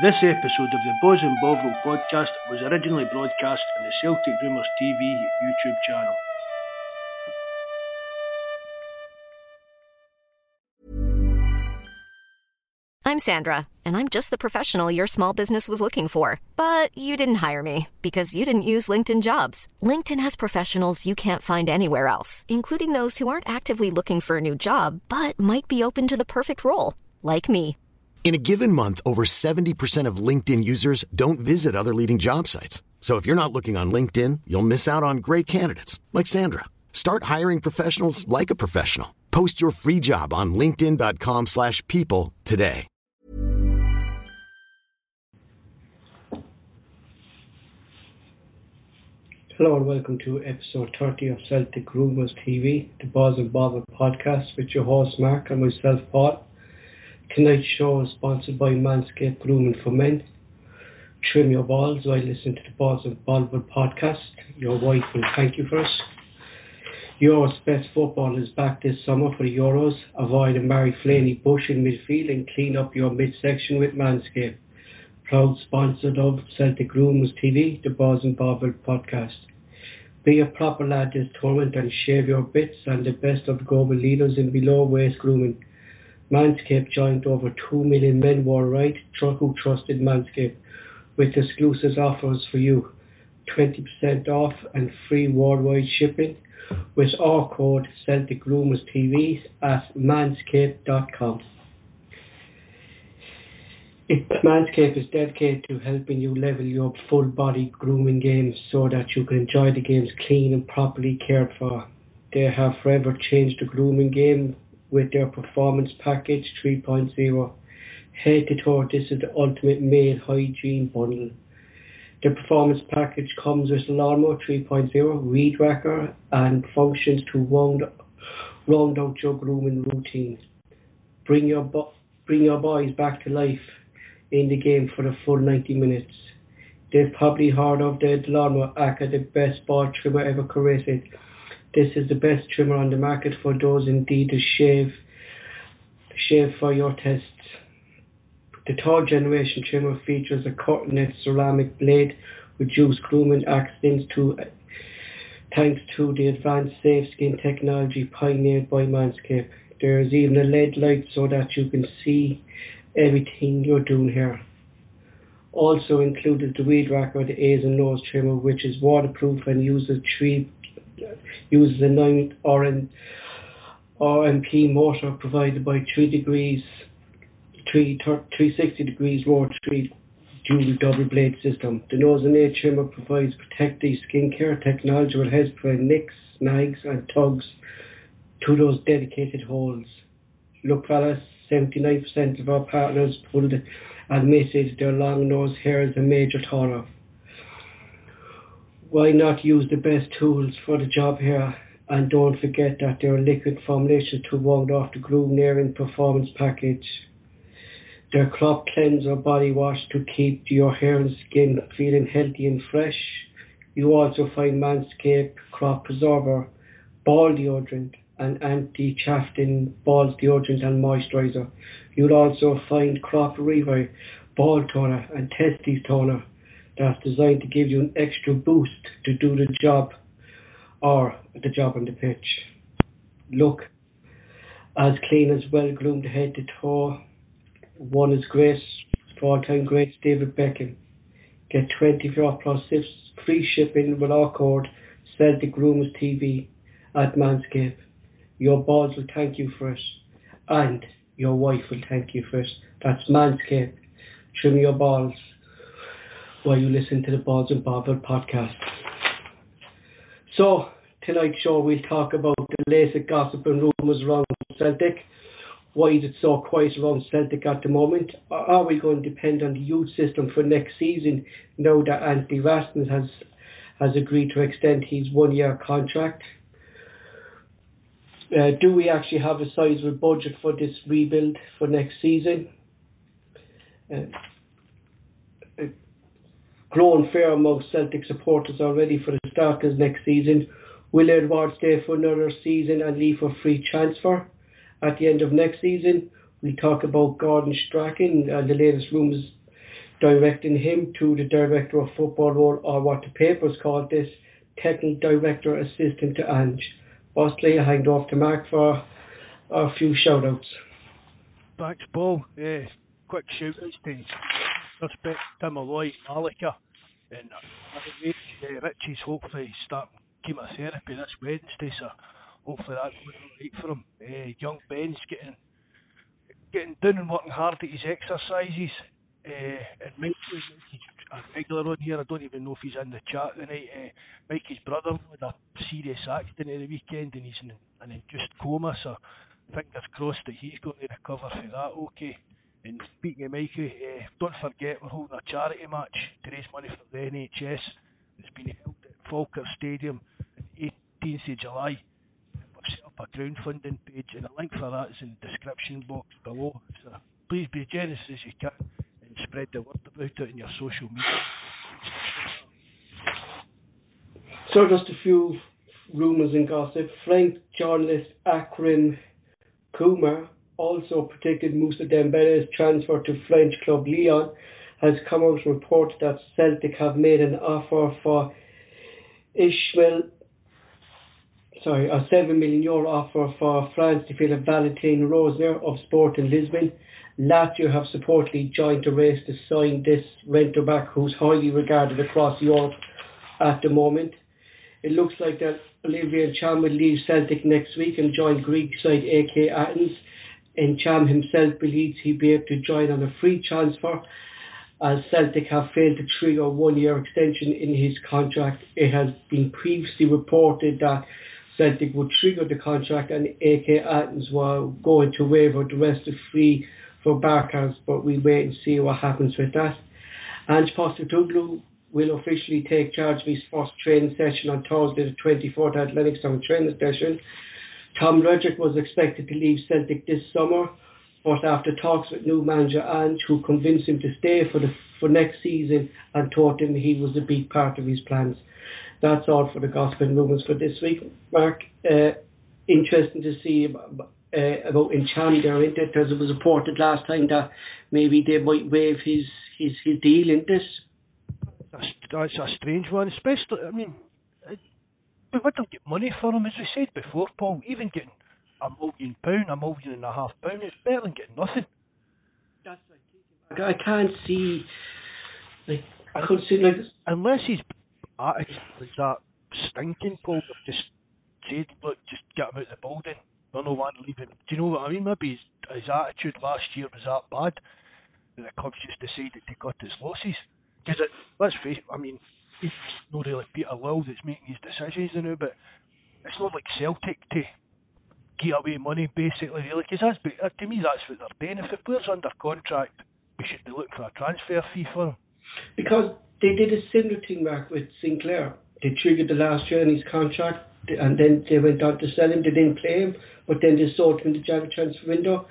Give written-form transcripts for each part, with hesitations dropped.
This episode of the Boz and Bovril podcast was originally broadcast on the Celtic Rumours TV YouTube channel. I'm Sandra, and I'm just the professional your small business was looking for. But you didn't hire me, because you didn't use LinkedIn Jobs. LinkedIn has professionals you can't find anywhere else, including those who aren't actively looking for a new job, but might be open to the perfect role, like me. In a given month, over 70% of LinkedIn users don't visit other leading job sites. So if you're not looking on LinkedIn, you'll miss out on great candidates, like Sandra. Start hiring professionals like a professional. Post your free job on linkedin.com/people today. Hello and welcome to episode 30 of Celtic Rumours TV, the Boz and Bovril podcast with your host Mark and myself Paul. Tonight's show is sponsored by Manscaped Grooming for Men. Trim your balls while listening to the Boz and Bovril podcast. Your wife will thank you for us. Europe's best football is back this summer for the Euros. Avoid a Mary Flaney Bush in midfield and clean up your midsection with Manscaped. Proud sponsored of Celtic Rumours TV, the Boz and Bovril podcast. Be a proper lad this tournament and shave your bits and the best of global leaders in below waist grooming. Manscaped joined over 2 million men worldwide who trusted Manscaped with exclusive offers for you. 20% off and free worldwide shipping with our code Celtic Rumours TV at manscaped.com. Manscaped is dedicated to helping you level your full body grooming game so that you can enjoy the games clean and properly cared for. They have forever changed the grooming game with their Performance Package 3.0. Head to toe, this is the ultimate male hygiene bundle. The Performance Package comes with Lawnmower 3.0, Weed Whacker and functions to round out your grooming routine. Bring your boys back to life in the game for the full 90 minutes. They've probably heard of the Lawnmower AEK, the best ball trimmer ever created. This is the best trimmer on the market for those indeed to shave for your tests. The third generation trimmer features a cutting-edge ceramic blade, reduce grooming accidents thanks to the advanced safe skin technology pioneered by Manscaped. There is even a LED light so that you can see everything you're doing here. Also included the Weed Whacker, the ears and nose trimmer, which is waterproof and uses a 9 RMP motor provided by 360 degrees rotary dual double blade system. The nose and ear trimmer provides protective skincare technology that helps prevent nicks, snags and tugs to those dedicated holes. Look fellas, 79% of our partners pulled admitted their long nose hair is a major thought of. Why not use the best tools for the job here? And don't forget that there are liquid formulations to round off the groom nearing Performance Package. Their crop cleanser body wash to keep your hair and skin feeling healthy and fresh. You also find Manscaped Crop Preserver, Ball Deodorant, and Anti-Chafing Balls Deodorant and Moisturizer. You'll also find Crop Revive, Ball Toner, and Testes Toner. That's designed to give you an extra boost to do the job on the pitch. Look as clean, as well groomed head to toe. One is Grace, four-time Grace David Beckham. Get 24 plus free shipping with our code Celtic Rumours TV at Manscaped. Your balls will thank you for it, and your wife will thank you for it. That's Manscaped. Trim your balls while you listen to the Boz and Bovril podcast. So, tonight's show we'll talk about the latest gossip and rumours around Celtic. Why is it so quiet around Celtic at the moment? Are we going to depend on the youth system for next season now that Anthony Ralston has agreed to extend his one-year contract? Do we actually have a sizable budget for this rebuild for next season? Growing fear among Celtic supporters already for the starters next season. Will Edouard stay for another season and leave for free transfer at the end of next season? We talk about Gordon Strachan and the latest rumours directing him to the director of football role, or what the papers called this, technical director assistant to Ange. Firstly, I hand off to Mark for a few shout outs. Thanks, Paul. Yeah, quick shout outs to Suspect, Tim Alloy, Malika, and Richie's hopefully starting chemotherapy this Wednesday, so hopefully that's right for him. Young Ben's getting down and working hard at his exercises. And Mikey's a regular on here. I don't even know if he's in the chat tonight. Mikey's brother had a serious accident at the weekend and he's in an induced coma, so fingers crossed that he's going to recover for that. Okay. And speaking of Mikey, don't forget we're holding a charity match to raise money for the NHS. It's been held at Falkirk Stadium on the 18th of July. We've set up a crowdfunding page and a link for that is in the description box below. So please be generous as you can. Spread the word about it in your social media. So just a few rumours and gossip. French journalist Akram Kumar, also predicted Moussa Dembele's transfer to French club Lyon, has come out with reports that Celtic have made an offer for a €7 million offer for France to fill a Valentin Rosier of Sporting Lisbon. Lazio have supposedly joined the race to sign this centre back who's highly regarded across Europe at the moment. It looks like that Olivier Ntcham will leave Celtic next week and join Greek side AEK Athens. Ntcham himself believes he'll be able to join on a free transfer as Celtic have failed to trigger a 1-year extension in his contract. It has been previously reported that Celtic would trigger the contract and AEK Athens were going to waiver the rest of free for Barkas, but we wait and see what happens with that. Ange Postecoglou will officially take charge of his first training session on Thursday the 24th at Lennoxtown training session. Tom Roderick was expected to leave Celtic this summer, but after talks with new manager Ange, who convinced him to stay for next season and told him he was a big part of his plans. That's all for the gossip and rumours for this week. Mark, interesting to see about Ntcham there, isn't it? Because it was reported last time that maybe they might waive his deal in this. That's a strange one, especially. I mean, we wouldn't get money for him, as we said before, Paul. Even getting £1 million, £1.5 million, it's better than getting nothing. That's like I can't see, like, I couldn't see like this. Unless his attitude is that stinking, Paul. Just said, look, just get him out of the building. I don't want to leave him. Do you know what I mean? Maybe his attitude last year was that bad that the club's just decided to cut his losses. Because let's face it, I mean, it's not really Peter Lawwell that's making his decisions now, but it's not like Celtic to get away money basically, really. Because to me, that's what they're doing. If a player's under contract, we should be looking for a transfer fee for him. Because they did a similar thing, Mark, with Sinclair. They triggered the last year in his contract. And then they went out to sell him. They didn't play him, but then they sold him in the January transfer window.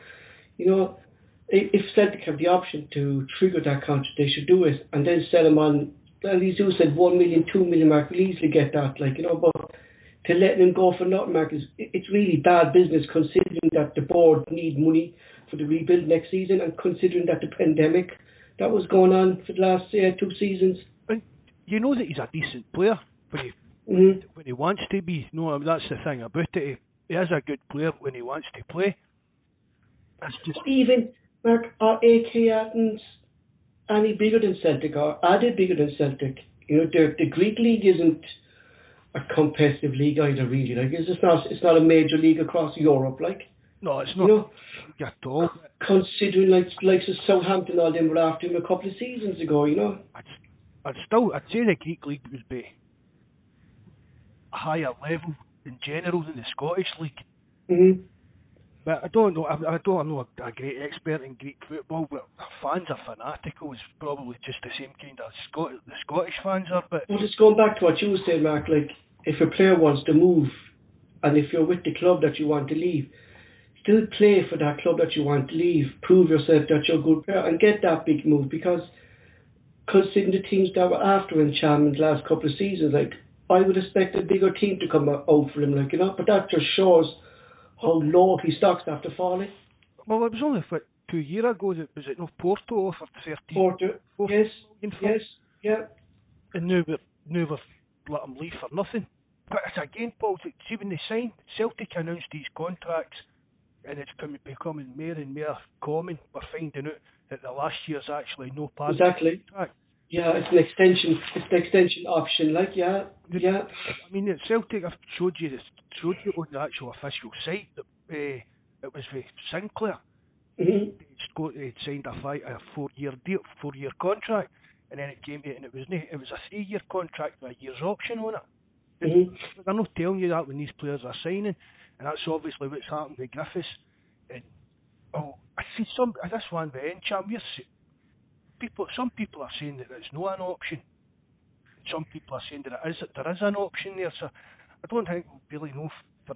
You know, if Celtic have the option to trigger that contract, they should do it and then sell him on. Well, he's who said $1 million, $2 million. Mark will easily get that, like, you know. But to let him go for nothing, Mark, it's really bad business considering that the board need money for the rebuild next season and considering that the pandemic that was going on for the last 2 seasons. And you know that he's a decent player, but you. Mm-hmm. When he wants to be, no, I mean, that's the thing about it. He is a good player when he wants to play. That's just even Mark, are AEK Athens any bigger than Celtic? Are they bigger than Celtic? You know, the Greek league isn't a competitive league either, really. Like, it's not a major league across Europe, like. No, it's not. You know, at all. Considering like Southampton, all them were after him a couple of seasons ago, you know. I'd say the Greek league would be higher level in general than the Scottish League. Mm-hmm. But I don't know, I'm not a great expert in Greek football, but fans are fanatical. It's probably just the same kind of the Scottish fans are. But well, just going back to what you were saying, Mark, like, if a player wants to move and if you're with the club that you want to leave, still play for that club that you want to leave, prove yourself that you're a good player and get that big move, because considering the teams that were after Ntcham in the last couple of seasons, like, I would expect a bigger team to come out for him, like, you know, but that just shows how low his stocks have to fall in. Well, it was only for 2 years ago, was it not Porto offered 13? Porto. Yes, yeah. And now we've let him leave for nothing. But it's again, Paul, see when they signed, Celtic announced these contracts, and it's becoming more and more common. We're finding out that the last year's actually no part of the contract. Yeah, it's an extension. It's an extension option. Like, yeah. I mean, Celtic. I've showed you on the actual official site that it was with Sinclair. Mm-hmm. It signed a four-year contract, and then it came to it, and it was a 3-year contract with a year's option on it. Mm-hmm. I'm not telling you that when these players are signing, and that's obviously what's happened with Griffiths. And I see some. That's one with Ntcham. Some people are saying that it's not an option. Some people are saying that there is an option there. So I don't think we really know for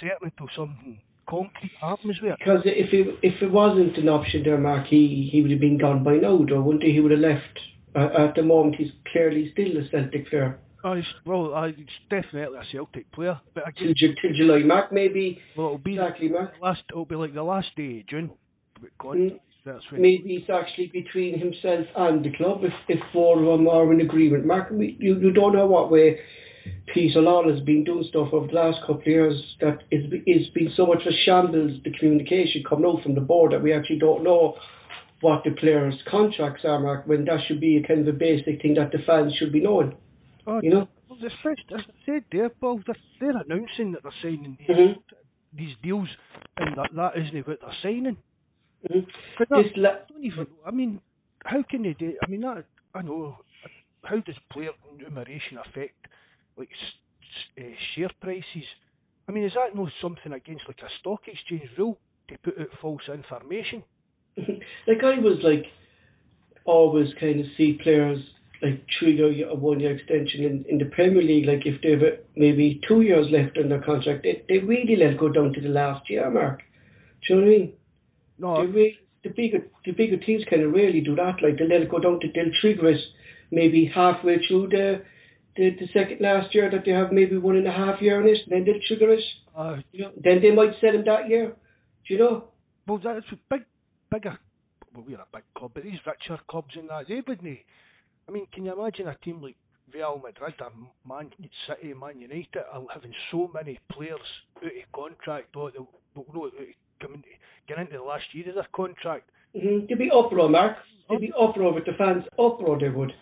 certain until something concrete happens with it. Because if it wasn't an option there, Mark, he would have been gone by now, though, wouldn't he? He would have left. At the moment, he's clearly still a Celtic player. He's definitely a Celtic player. But again, till July, Mark, maybe. Well, it'll be exactly, Mark. It'll be like the last day of June. Maybe it's actually between himself and the club if four of them are in agreement. Mark, you don't know what way Peter Lawwell has been doing stuff over the last couple of years that it's been so much of a shambles, the communication coming out from the board, that we actually don't know what the players' contracts are, Mark, when that should be a kind of a basic thing that the fans should be knowing. Well, the first, as I said there, Paul, they're announcing that they're signing these deals, and that isn't what they're signing. Mm-hmm. But how can they do? I mean, I know. How does player remuneration affect share prices? I mean, is that not something against a stock exchange rule to put out false information? I was always kind of see players trigger a 1-year extension in the Premier League. If they've maybe 2 years left on their contract, they really let go down to the last year, Mark. Do you know what I mean? No, the bigger teams kind of rarely do that. They let it go down to they'll trigger us maybe halfway through the second last year that they have maybe 1.5 years on it, and then they'll trigger us. Then they might sell him that year. Do you know? Well, that's bigger. Well, we're a big club, but these richer clubs in that, they wouldn't. I mean, can you imagine a team like Real Madrid, Man City, Man United, having so many players out of contract or get into the last year of their contract? Mm-hmm. They'd be uproar, Mark. They'd be uproar with the fans. Uproar they would.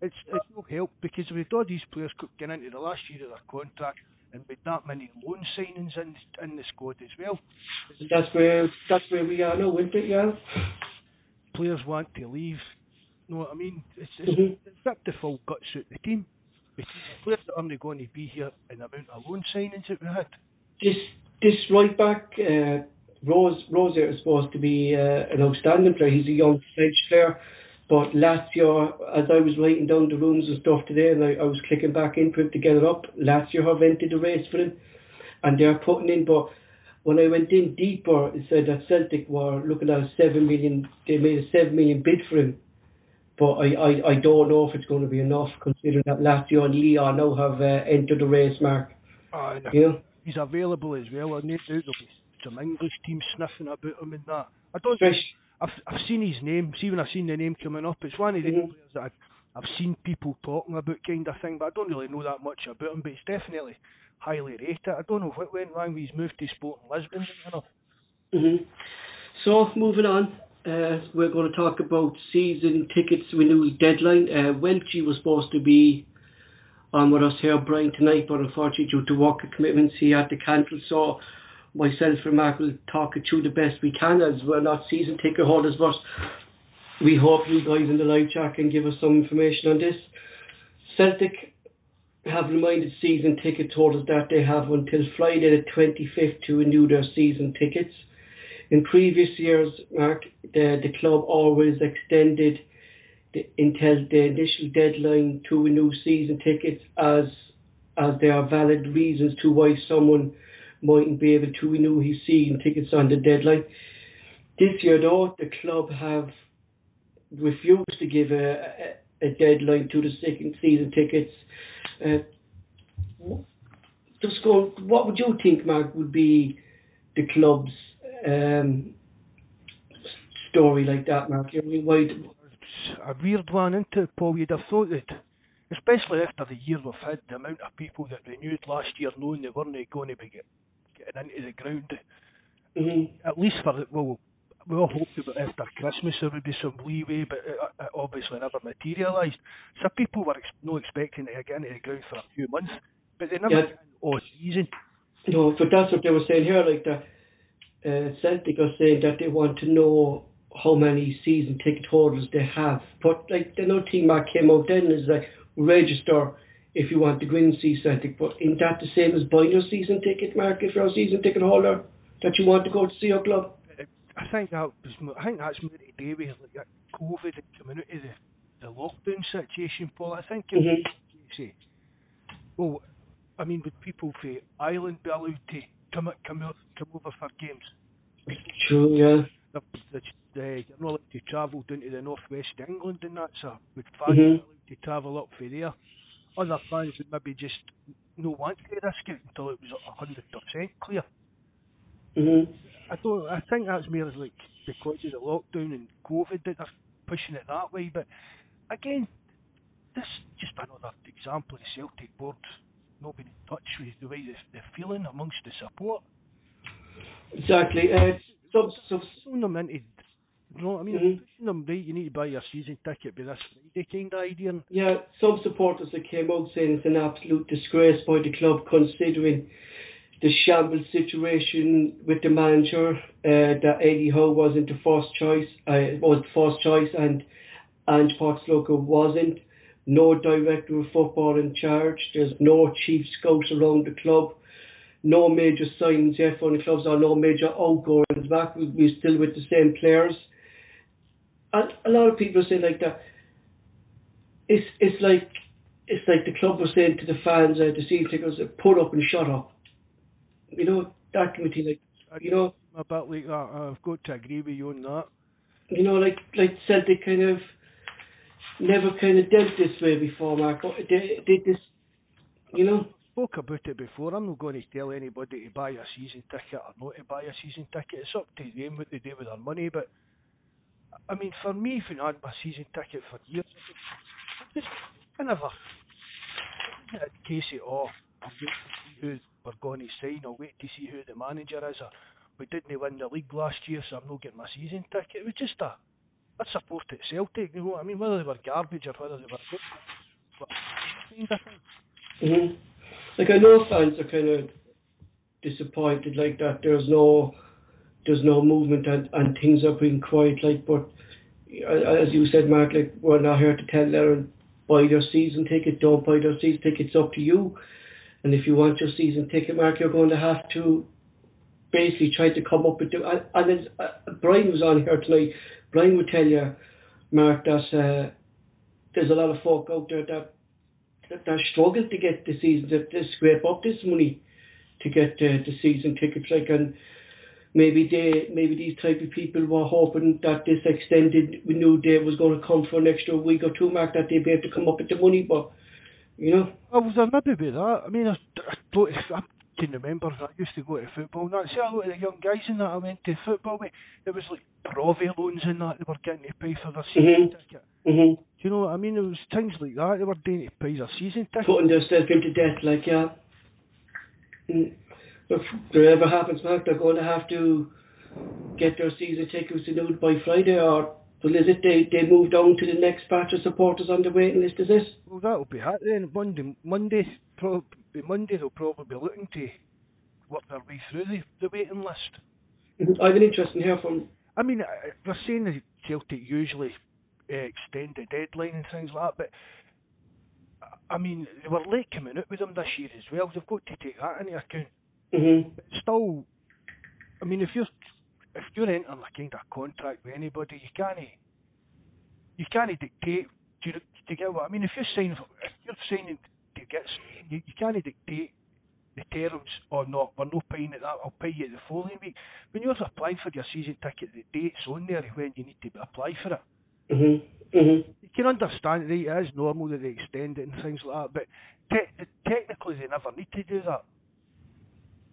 It's no help, because with all these players getting into the last year of their contract, and with that many loan signings in the squad as well. That's where we are now, isn't it? Yeah. Players want to leave. You know what I mean? It's ripped the full guts out the team. Because the players that aren't going to be here, and the amount of loan signings that we had. This right back, Rosier, is supposed to be an outstanding player. He's a young French player, but last year, as I was writing down the rooms and stuff today, and I was clicking back into it to get it up, last year I've entered the race for him, and they're putting in, but when I went in deeper, it said that Celtic were looking at they made a 7 million bid for him, but I don't know if it's going to be enough, considering that Lazio and Lyon now have entered the race, Mark. I know. Yeah? He's available as well, and no doubt there'll be some English team sniffing about him and that. I don't think I've seen his name. See, when I've seen the name coming up, it's one of the players that I've seen people talking about, kind of thing, but I don't really know that much about him, but he's definitely highly rated. I don't know what went wrong with his move to Sporting Lisbon, you know. Mm-hmm. So, moving on, we're going to talk about season tickets renewal deadline. Welchie was supposed to be on with us here, Brian, tonight, but unfortunately due to work commitments he had to cancel, so myself and Mark will talk it through the best we can, as we're not season ticket holders, but we hope you guys in the live chat can give us some information on this. Celtic have reminded season ticket holders that they have until Friday the 25th to renew their season tickets. In previous years, Mark, the club always extended until the initial deadline to renew season tickets, as there are valid reasons to why someone mightn't be able to renew his season tickets on the deadline. This year, though, the club have refused to give a deadline to the second season tickets. What would you think, Mark, would be the club's story like that, Mark. I mean, it's a weird one, isn't it, Paul? You'd have thought it, especially after the year we've had, the amount of people that renewed last year knowing they weren't going to be getting into the ground. Mm-hmm. At least for we all hoped that after Christmas there would be some leeway, but it obviously never materialised. So people were not expecting to get into the ground for a few months, but they never got an odd season. No, but that's what they were saying here, like the Celtic are saying that they want to know how many season ticket holders they have. But like the no team that came out then is like, register if you want to go and see Celtic. But isn't that the same as buying your season ticket, Mark, if you're a season ticket holder, that you want to go to see your club? I think that's more today with like COVID and coming out of the lockdown situation, Paul. I think would people from Ireland be allowed to come over for games? True, yeah. They're not allowed to travel down to the northwest of England and that, so would fans be allowed to travel up for there? Other fans would maybe just not want to risk it until it was 100% clear. Mm-hmm. I think that's more like because of the lockdown and COVID that they're pushing it that way. But again, this is just another example of the Celtic board not being in touch with the way they're feeling amongst the support. Exactly. Pushing them into, you know what I mean? Mm-hmm. Pushing them right. You need to buy your season ticket by this Friday kind of idea. Yeah, some supporters that came out saying it's an absolute disgrace by the club considering the shambles situation with the manager, that Eddie Howe wasn't the first choice, and Ange Postecoglou wasn't. No director of football in charge. There's no chief scout around the club. No major signings yet from the clubs, or no major outgoings back. We're still with the same players. And a lot of people say like that. It's like the club was saying to the fans, the season tickers, put up and shut up. You know, that committee, like, you know, a bit like that. I've got to agree with you on that. You know, like said, they kind of never kind of dealt this way before, Mark. But they did this, you know. I spoke about it before. I'm not going to tell anybody to buy a season ticket or not to buy a season ticket. It's up to them what they do with their money. But I mean, for me, if I had my season ticket for years, I never had the case at all. I'm waiting to see who we're going to sign, I'll wait to see who the manager is. We didn't win the league last year, so I'm not getting my season ticket. It was just a support at Celtic, you know what I mean? Whether they were garbage or whether they were good. But like, I know fans are kind of disappointed like that. There's no movement and things are being quiet, like, but as you said, Mark, like, we're not here to tell them buy their season ticket, don't buy their season ticket, it's up to you. And if you want your season ticket, Mark, you're going to have to basically try to come up with... Brian was on here tonight. Brian would tell you, Mark, that there's a lot of folk out there that struggle to get the season, to scrape up this money to get the season tickets. Like, and maybe these type of people were hoping that this extended new day was going to come for an extra week or two, Mark, that they'd be able to come up with the money, but... You know? I was unhappy with that. I mean, I can remember I used to go to football and that. See, a lot of the young guys in that I went to football with, it was like Provy loans and that, they were getting to pay for their season ticket. Do you know what I mean? It was things like that, they were doing to pay their season ticket. Putting themselves into debt, like, yeah. If whatever happens, Mark, they're going to have to get their season tickets renewed by Friday or... Well, is it they moved on to the next batch of supporters on the waiting list, is this? Well, that'll be it then. Monday they'll probably be looking to work their way through the waiting list. I have an interest in hearing from... I mean, we're saying that Celtic usually extend the deadline and things like that, but, I mean, they were late coming out with them this year as well. They've got to take that into account. But still, I mean, if you're entering a kind of contract with anybody, you can't dictate. Do you get what I mean? If you're signing to get, you can't dictate the terms or not. We're not paying at that. I'll pay you the following week. When you're applying for your season ticket, the date's on there when you need to apply for it. You can understand it is normal that they extend it and things like that, but technically they never need to do that.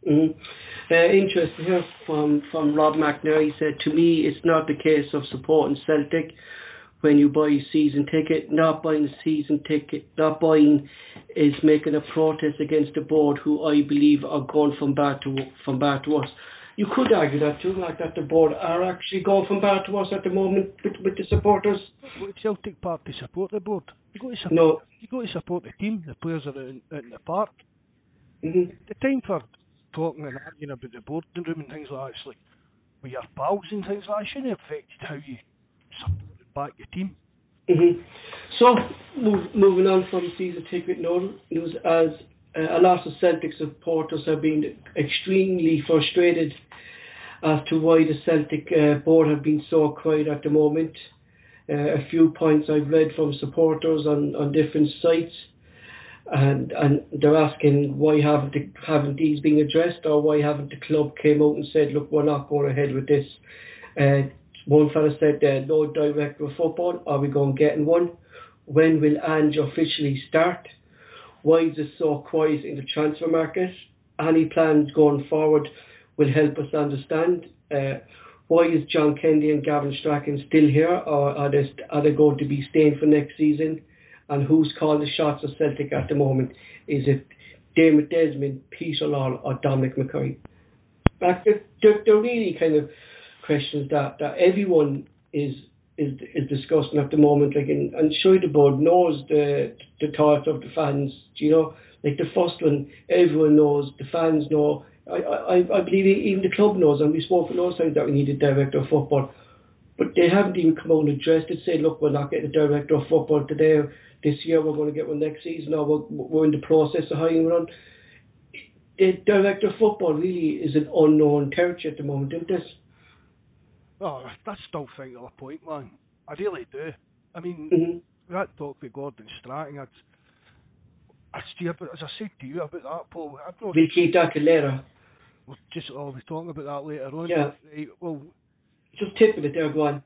Mm-hmm. Interesting here from Rob McNair. He said, to me, it's not the case of supporting Celtic when you buy a season ticket. Not buying a season ticket, not buying is making a protest against the board, who I believe are going from bad to worse. You could argue that too, like that the board are actually going from bad to worse at the moment with the supporters. Go to Celtic Park to support the board. You go to support the team. The players are out in the park. Mm-hmm. The time for talking and arguing about the boarding room and things like that, it's like with your pals and things like that, shouldn't have affected how you supported back your team. Mm-hmm. So moving on from season ticket news, as a lot of Celtic supporters have been extremely frustrated as to why the Celtic board have been so quiet at the moment. A few points I've read from supporters on different sites. And they're asking why haven't these been addressed, or why haven't the club came out and said, look, we're not going ahead with this. One fella said, no director of football, are we going getting one? When will Ange officially start? Why is it so quiet in the transfer market? Any plans going forward will help us understand. Why is John Kenny and Gavin Strachan still here, or are they going to be staying for next season? And who's calling the shots of Celtic at the moment? Is it Dermot Desmond, Peter Lawwell, or Dominic McKay? They're really kind of questions that everyone is discussing at the moment. Like, and sure, the board knows the thoughts of the fans. You know, like the first one, everyone knows. The fans know. I believe even the club knows. And we spoke for lots of times that we need a director of football. But they haven't even come out and addressed it, say, look, we're not getting a director of football today, this year, we're going to get one next season, or we're in the process of hiring one. The director of football really is an unknown territory at the moment, isn't it? Oh, that's still thinking of a point, man. I really do. I mean, mm-hmm. That talk with Gordon Strachan, as I said to you about that, Paul, I've not... We'll keep that to later. We'll just be talking about that later on. Yeah. Well... Just tip it there, go on.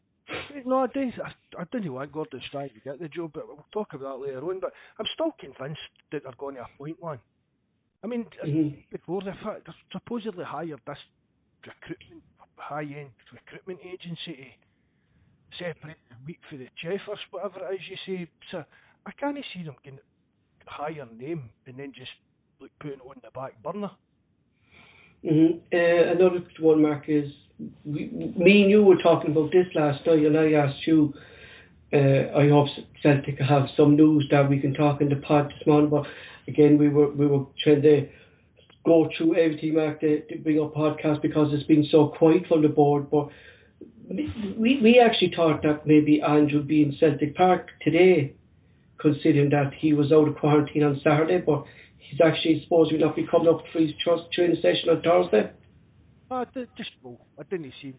No, I didn't want Gordon Strachan to get the job, but we'll talk about that later on. But I'm still convinced that they're going to appoint one. I mean, mm-hmm. Before the fact, they're supposedly hired this high-end recruitment agency to separate the wheat for the chaff, or whatever it is you say. So I can't see them getting a higher name and then just like putting it on the back burner. Mm-hmm. Another one, Mark, is... Me and you were talking about this last night, and I asked you, I hope Celtic have some news that we can talk in the pod this morning. But again, we were trying to go through everything, Mark, to bring up podcast, because it's been so quiet from the board. But we actually thought that maybe Ange would be in Celtic Park today, considering that he was out of quarantine on Saturday. But he's actually supposed to not be coming up for his training session on Thursday. I didn't see him.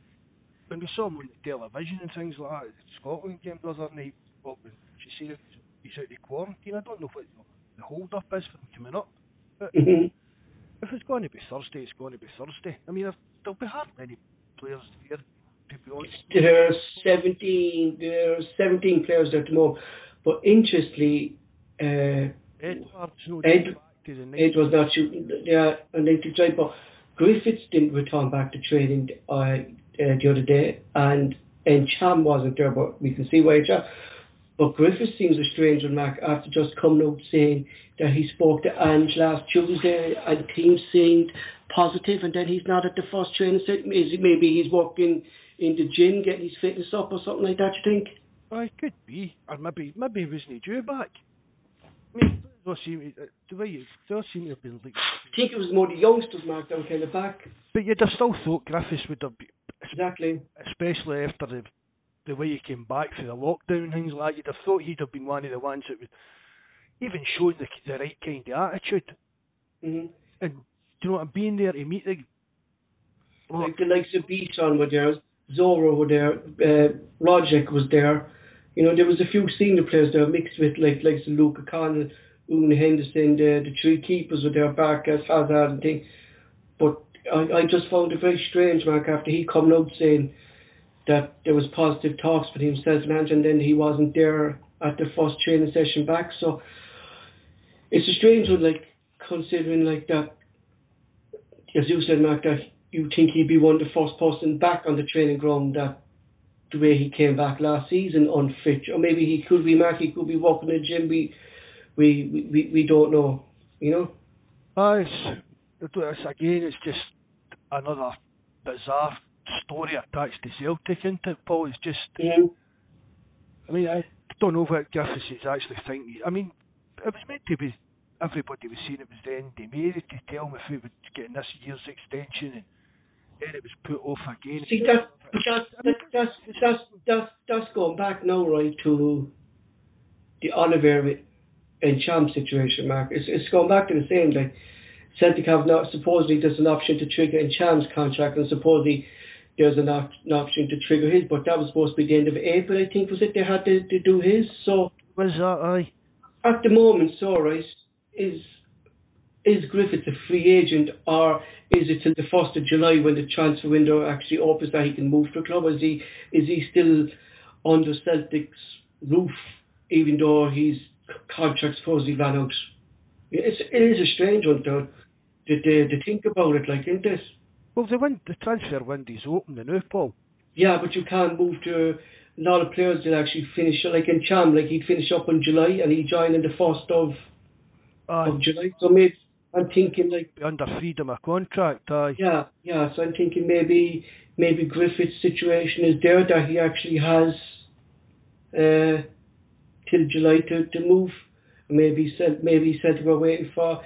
When we saw him on the television and things like that, the Scotland game the other night, well, she said he's out of quarantine. I don't know what the hold-up is for him coming up. But mm-hmm. If it's going to be Thursday, it's going to be Thursday. I mean, there'll be hardly any players here, to be honest. There are 17 players there tomorrow. But interestingly... Ed was not shooting. Yeah, and they tried, but... Griffiths didn't return back to training the other day, and Ntcham wasn't there, but we can see why. But Griffiths seems a strange remark after just coming out saying that he spoke to Ange last Tuesday and team seemed positive, and then he's not at the first training set. Maybe he's working in the gym, getting his fitness up or something like that, you think? Well, it could be, or maybe he wasn't due back. I mean, it does seem to have been leaked. I think it was more the youngsters, Mark, that were kind of back. But you'd have still thought Griffiths would have been... Exactly. Especially after the way he came back for the lockdown and things like that, you'd have thought he'd have been one of the ones that would even show the right kind of attitude. Mm-hmm. And, do you know what, being there to meet the... Like the likes of Beaton were there, Zorro were there, Rogic was there. You know, there was a few senior players there mixed with, like Luca Connell, Owen Henderson, the three keepers were there, Barkas, Hazard and things. But I just found it very strange, Mark, after he come out saying that there was positive talks between himself and Ange, and then he wasn't there at the first training session back. So it's a strange one, like, considering, like, that as you said, Mark, that you think he'd be one of the first person back on the training ground that the way he came back last season unfit, or maybe he could be, Mark, he could be walking in the gym, we don't know, you know? It's again, it's just another bizarre story attached to Celtic, isn't it, Paul? It's just, I mean, I don't know what Griffiths is actually thinking. I mean, it was meant to be, everybody was saying it was the end of May to tell him if he was getting this year's extension, and then it was put off again. See, that's going back now, right, to the Olivier Ntcham situation, Mark. It's going back to the same thing. Celtic have not, supposedly there's an option to trigger Ntcham's contract, and supposedly there's an option to trigger his, but that was supposed to be the end of April, I think, was it? They had to do his, so... Was that, aye? At the moment, so, right, is Griffiths a free agent, or is it till the 1st of July when the transfer window actually opens that he can move to a club? Is he still under Celtic's roof, even though his contract supposedly ran out? It is a strange one, though, to think about it, like, isn't it? Well, the transfer window's open now, Paul. Yeah, but you can't move to... A lot of players that actually finish, like Ntcham, like he'd finish up in July and he'd join in the 1st of July. So maybe I'm thinking like... Under freedom of contract, aye. Yeah, so I'm thinking maybe Griffith's situation is there that he actually has till July to move. Maybe he said we're waiting for...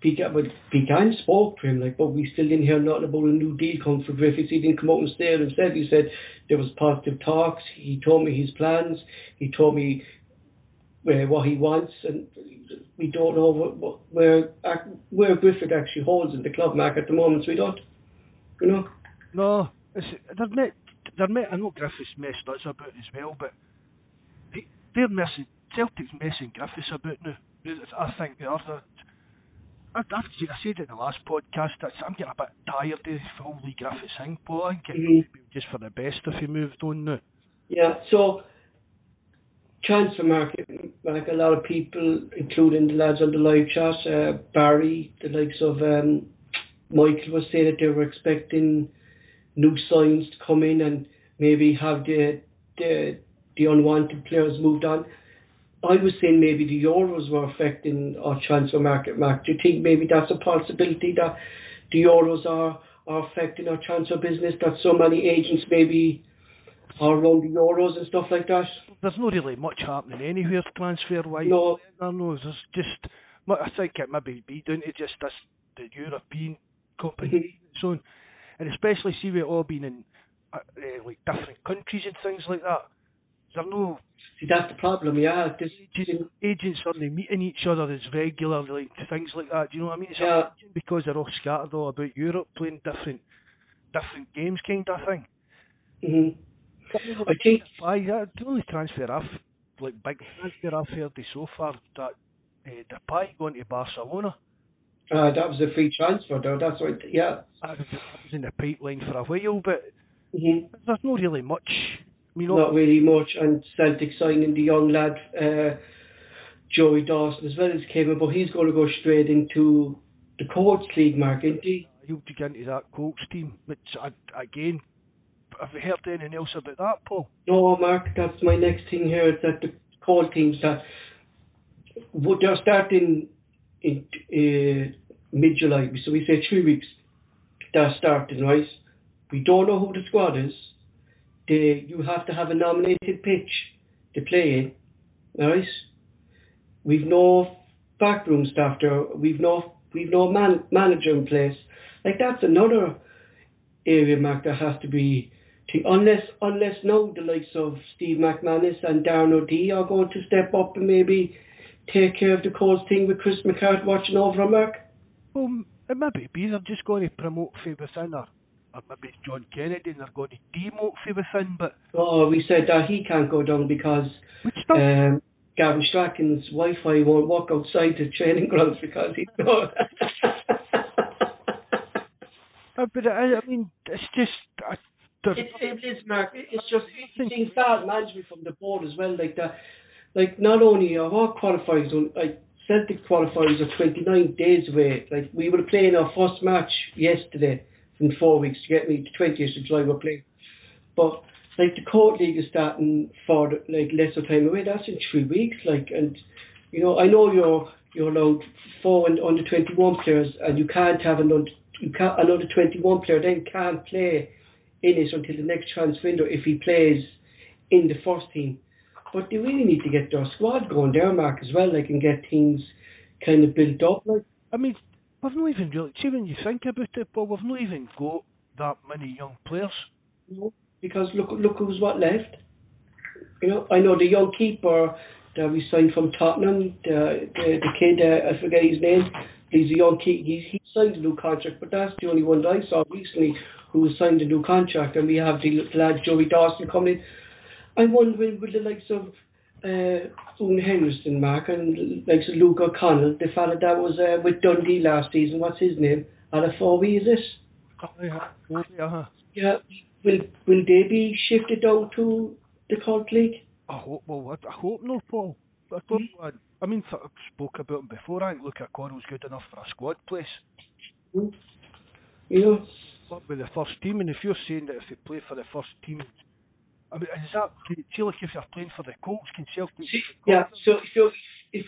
Pecan spoke to him, like, but we still didn't hear nothing about a new deal come for Griffiths. He didn't come out and say it himself. He said there was positive talks. He told me his plans. He told me what he wants, and we don't know where Griffith actually holds in the club, Mark, at the moment. So we don't, you know. No, I know Griffiths messed us about as well, but they're messing. Celtic's messing Griffiths about now. I think they are. I said in the last podcast that I'm getting a bit tired of the whole Lee Griffiths thing, Paul. I think it would be just for the best if he moved on now. Yeah, so transfer market, like a lot of people, including the lads on the live chat, Barry, the likes of Michael, was saying that they were expecting new signs to come in and maybe have the unwanted players moved on. I was saying maybe the Euros were affecting our transfer market, Mark. Do you think maybe that's a possibility, that the Euros are affecting our transfer business, that so many agents maybe are around the Euros and stuff like that? There's not really much happening anywhere transfer-wise. No. No, there's just... I think it maybe be down to just this, the European competition and so on. And especially see we've all been in like different countries and things like that. There's no... See, that's the problem, yeah. Agents are meeting each other as regularly, things like that, do you know what I mean? It's because they're all scattered all about Europe, playing different games, kind of thing. Mm-hmm. The only transfer big transfer I've heard of so far, that Depay going to Barcelona. That was a free transfer, though, that's right, yeah. That was in the pipeline for a while, but there's not really much... Not really much, and Celtic signing the young lad Joey Dawson as well as came in, but he's going to go straight into the coach league, Mark, isn't he? He'll dig into that coach team, which again, have you heard anything else about that, Paul? No, Mark, that's my next thing here, is that the coach teams that they're starting in mid-July, so we say 3 weeks they're starting, right? We don't know who the squad is. You have to have a nominated pitch to play in, right? We've no backroom staff there. We've no manager in place. Like, that's another area, Mark, that has to be... Unless now the likes of Steve McManus and Darren O'Dea are going to step up and maybe take care of the coach thing with Chris McCart watching over him, Mark. Well, it might be. They're just going to promote Faber Sinner. Or maybe it's John Kennedy and they're going to demote for within, but... Oh, we said that he can't go down because Gavin Strachan's Wi-Fi won't work outside the training grounds because he's not... But I mean, it's just... It is, Mark. It's just it's bad management from the board as well. Like, not only are our qualifiers... Like, Celtic qualifiers are 29 days away. Like, we were playing our first match yesterday from 4 weeks to get me to 20th of July we're playing. But like the Court League is starting for like lesser time away. That's in 3 weeks. Like, and you know, I know you're allowed 4 and under 21 players, and you can't have an under 21 player then can't play in it until the next transfer window if he plays in the first team. But they really need to get their squad going there, Mark, as well, like, and get things kind of built up. Like, I mean, we've not even really, see when you think about it, but we've not even got that many young players. No, because look who's what left. You know, I know the young keeper that we signed from Tottenham, the kid, I forget his name, he's a young keeper, he signed a new contract, but that's the only one that I saw recently who signed a new contract, and we have the lad Joey Dawson coming in. I'm wondering with the likes of Owen Henderson, Mark, and likes of Luca Connell, the fella that was with Dundee last season, what's his name? Alafobi, is it? Oh, yeah. Yeah. Will they be shifted out to the Court League? I hope not, Paul. I mean, I spoke about him before. I think Luca Connell's good enough for a squad place. Mm. Yeah. But with the first team, and if you're saying that if they play for the first team, I mean, is that, like if you're playing for the Colts, can Celtic... Yeah, so if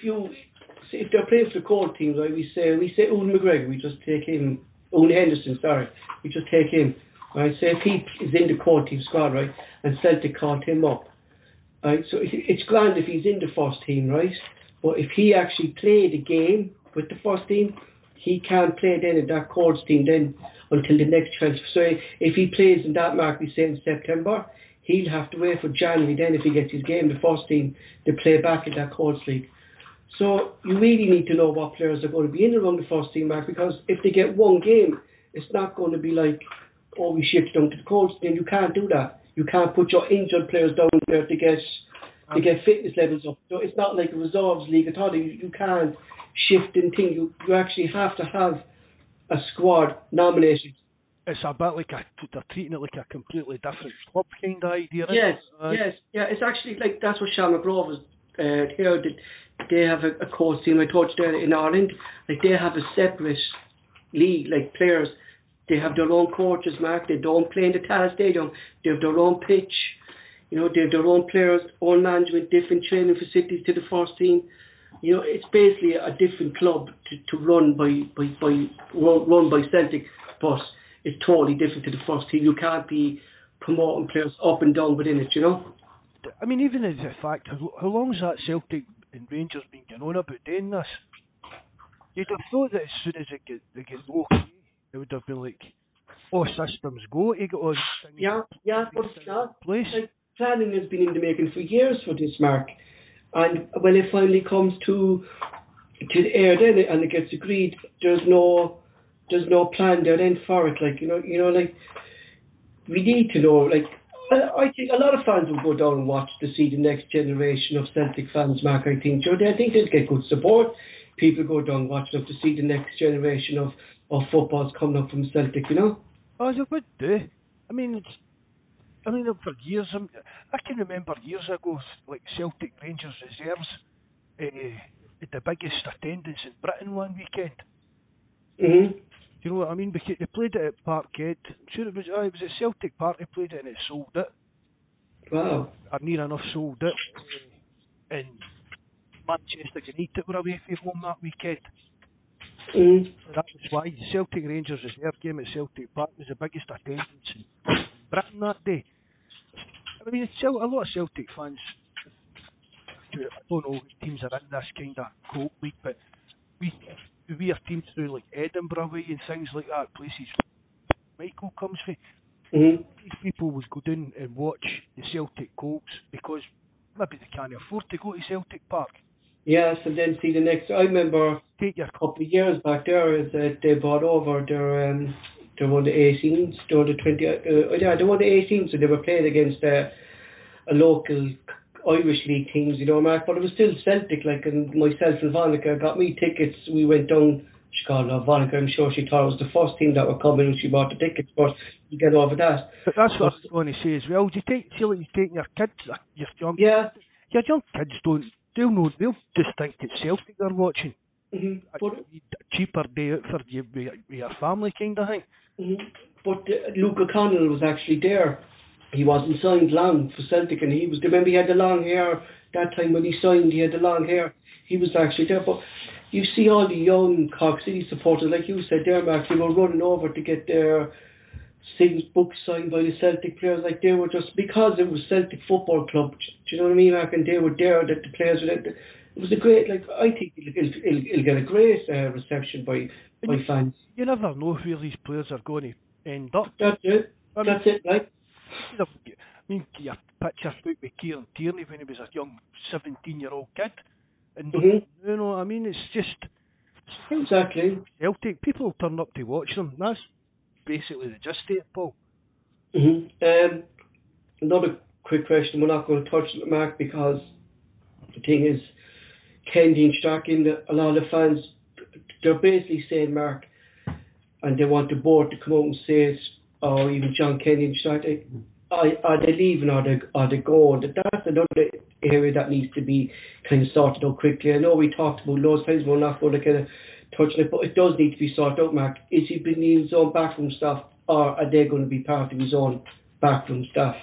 they're playing for the Colt team, right, we say Owen McGregor, we just take him, Owen Henderson, sorry, we just take him, right, so if he is in the Colt team squad, right, and Celtic caught him up, right, so it's grand if he's in the first team, right, but if he actually played a game with the first team, he can't play then in that Colts team then until the next transfer, so if he plays in that mark, we say in September... He'll have to wait for January then if he gets his game, the first team, to play back in that Courts League. So you really need to know what players are going to be in around the first team, Mark, because if they get one game, it's not going to be like, oh, we shift down to the Courts League. You can't do that. You can't put your injured players down there to get fitness levels up. So it's not like a reserves league at all. You can't shift and thing. You actually have to have a squad nomination. It's a bit like they're treating it like a completely different club kind of idea. Yes, yeah. It's actually like that's what Shamrock Rovers here did. They have a course team. I touched there in Ireland. Like they have a separate league. Like players, they have their own coaches. Mark, they don't play in the Tala Stadium. They have their own pitch. You know, they have their own players, own management, different training facilities to the first team. You know, it's basically a different club to run by Celtic, but it's totally different to the first team. You can't be promoting players up and down within it, you know? I mean, even as a fact, how long has that Celtic and Rangers been going on about doing this? You'd have thought that as soon as they get low key, it would have been like, oh, systems go, you get all these things. Yeah, but it's not. Place. Like, planning has been in the making for years for this, Mark. And when it finally comes to the air then, and it gets agreed, there's no plan there then for it, like, you know, like, we need to know, like, I think a lot of fans will go down and watch to see the next generation of Celtic fans, Mark, I think. I think they'll get good support. People go down watching up to see the next generation of footballers coming up from Celtic, you know? Oh, they would do. I mean, for years, I can remember years ago, like, Celtic Rangers reserves, the biggest attendance in Britain one weekend. Mm-hmm. You know what I mean? Because they played it at Parkhead. I'm sure it was at Celtic Park they played it and it sold it. Wow. Or near enough sold it. And Manchester United were away from home that weekend. Mm. So that was why the Celtic Rangers reserve game at Celtic Park was the biggest attendance in Britain that day. I mean, it's a lot of Celtic fans. I don't know what teams are in this kind of Colt League, but we have teams through like Edinburgh way and things like that, places Michael comes from. Mm-hmm. These people would go down and watch the Celtic Colts because maybe they can't afford to go to Celtic Park. Yes, and then see the next. I remember a couple of years back there is that they bought over their one of the 18s, they won the 20. Yeah, they won the 18s, so they were playing against a local Irish League teams, you know, Mark, but it was still Celtic, like, and myself and Vonica got me tickets. We went down, she called Vonica, I'm sure she thought it was the first team that were coming and she bought the tickets, but you get over that. But that's what I was going to say as well. Do you feel like you're taking your kids, your young kids don't they'll just think it's Celtic they're watching. Mm-hmm. A cheaper day out for you with your family kind of thing. Mm-hmm. But Luca Connell was actually there. He wasn't signed long for Celtic, and he was. Remember, he had the long hair that time when he signed. He had the long hair. He was actually there. But you see all the young Cork City supporters, like you said there, Mark, they were running over to get their books signed by the Celtic players. Like they were just, because it was Celtic Football Club. Do you know what I mean, Mark? And they were there. That the players were there. It was a great, like, I think it'll get a great reception by fans. You never know where these players are going to end up. That's it. That's it, right? I mean, you picture out with Kieran Tierney when he was a young 17-year-old kid, and you know what I mean, it's just exactly Celtic people turn up to watch them. That's basically the gist of it, Paul. Another quick question. We're not going to touch it, Mark, because the thing is, Kenny and Strachan, a lot of fans, they're basically saying, Mark, and they want the board to come out and say it, or even John Kenny and Strachan, are they leaving, are they going? That's another area that needs to be kind of sorted out quickly. I know we talked about loads of times, we're not going to kind of touch on it, but it does need to be sorted out, Mark. Is he bringing his own backroom staff, or are they going to be part of his own backroom staff?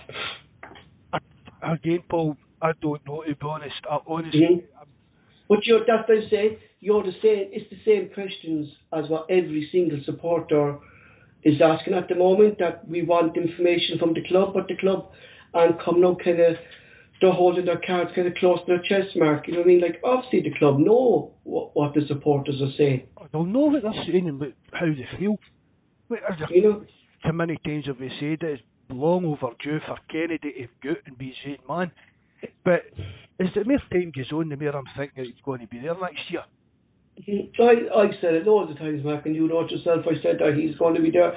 Again, Paul, I don't know, to be honest. But that's what I'm saying. You're the same. It's the same questions as what every single supporter is asking at the moment. That we want information from the club, but the club and coming out kind of, they're holding their cards kind of close to their chest, Mark. You know what I mean? Like, obviously the club know what the supporters are saying. I don't know what they're saying and how they feel. You know, how many times have we said it's long overdue for Kennedy to go out and be saying, man. But as the more time goes on, the more I'm thinking it's going to be there next year. I said it loads of times, Mark, and you know it yourself. I said that he's going to be there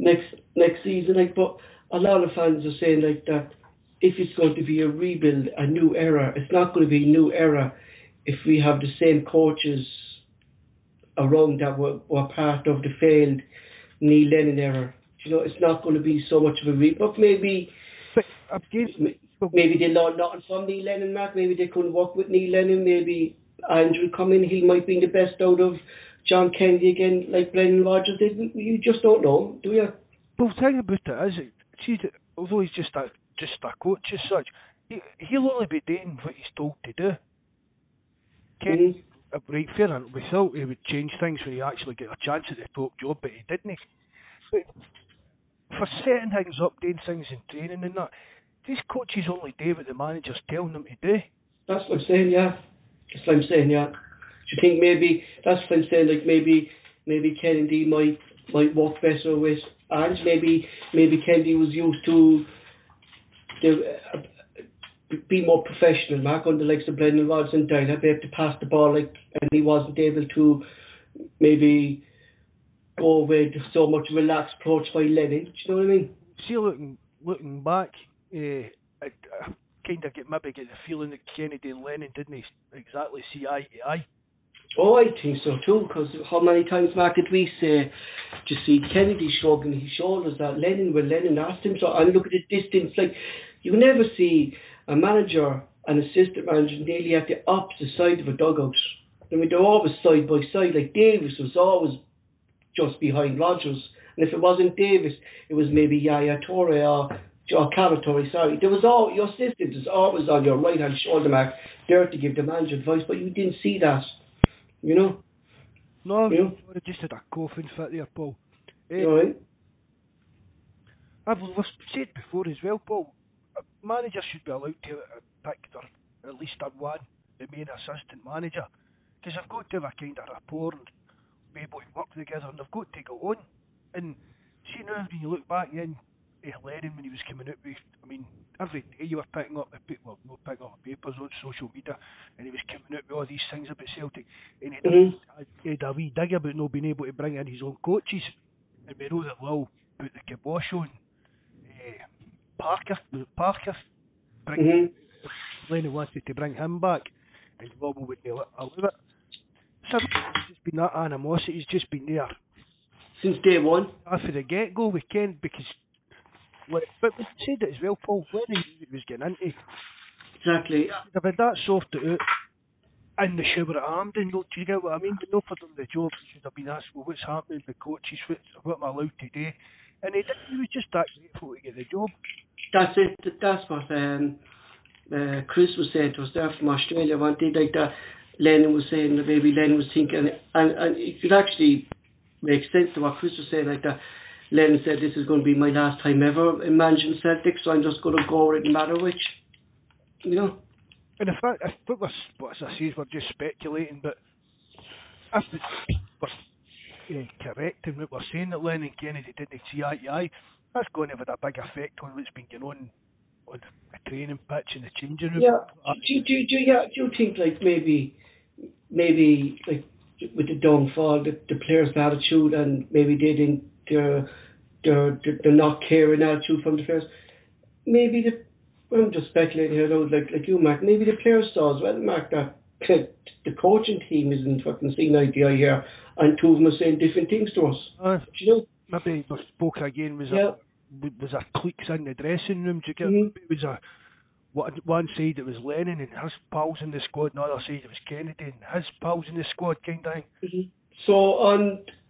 next season. Like, but a lot of fans are saying like that if it's going to be a rebuild, a new era, it's not going to be a new era if we have the same coaches around that were part of the failed Neil Lennon era. You know, it's not going to be so much of a rebuild. Maybe they learned nothing from Neil Lennon, Mark. Maybe they couldn't work with Neil Lennon. Maybe Andrew come in, he might be the best out of John Kennedy again, like Brendan Rodgers did. You just don't know, do you? Well, the thing about it is, although he's just a coach as such, he'll only be doing what he's told to do. Kennedy, right, fair enough. We thought he would change things when he actually got a chance at the top job, but he didn't. But for setting things up, doing things in training and that, these coaches only do what the manager's telling them to do. That's what I'm saying, yeah. Do you think maybe that's what I'm saying? Like maybe Kennedy might work better with Ange. Maybe Kennedy was used to be more professional, Mark, under the likes of Brendan Rodgers and down. I'd be able to pass the ball, like, and he wasn't able to maybe go with so much relaxed approach by Lennon. Do you know what I mean? See, looking back. I kind of get the feeling that Kennedy and Lennon didn't exactly see eye to eye. Oh, I think so too, because how many times, Mark, did we say, to see Kennedy shrugging his shoulders that Lennon, when Lennon asked him, so I look at the distance, like, you never see a manager and assistant manager nearly at the opposite side of a dugout. I mean, they're always side by side, like Davis was always just behind Rodgers, and if it wasn't Davis, it was maybe Yaya Toure or Caratory, sorry. There was all your assistant is always on your right hand shoulder, Mark, there to give the manager advice, but you didn't see that. You know? No, you know? I just had a coughing fit there, Paul. Alright. I've said before as well, Paul, a manager should be allowed to pick or at least one, the main assistant manager, because they've got to have a kind of rapport and be able to work together, and they've got to go on. And see now, when you look back then, Lennon, when he was coming out with, I mean, every day you were picking up the people, well, not picking up the papers on social media, and he was coming out with all these things about Celtic, and he had a wee dig about not being able to bring in his own coaches, and we know that Lowell put the kibosh on Parker, Lennon wanted to bring him back, and Lowell wouldn't allow it. So it's just been that animosity, it's just been there since day one. After the get go, we can, because. But we said it as well, Paul, when he was getting into. Exactly. If had that sorted out, in the shower at Hampden. You know, do you get what I mean? Enough of them, the jobs should have been asked, well, what's happening, the coaches, what am I allowed to do? And he was just that grateful to get the job. That's it. That's what Chris was saying to us there from Australia one day, like that. Lennon was saying that maybe Lennon was thinking, and it could actually make sense to what Chris was saying, like that. Lennon said, this is going to be my last time ever in managing Celtic, so I'm just going to go with it, no matter which, you know. And the fact, I think we're just speculating, but if we're correct in what we're saying, that Lennon and Kennedy didn't see eye to eye, that's going to have a big effect on what's been going on the training pitch and the changing room. Yeah, do you think, like, maybe like with the downfall, the players' attitude, and maybe they didn't, they're not caring attitude from the players. Maybe I'm just speculating here, though, like you, Mark. Maybe the players saw as well, Mark, that the coaching team isn't fucking seeing eye to eye here, and two of them are saying different things to us. Do you know? Maybe the spoke again was was a cliques in the dressing room. Do you get it? Was a one side it was Lennon and his pals in the squad, and the other side it was Kennedy and his pals in the squad, kind of thing. Mm-hmm. So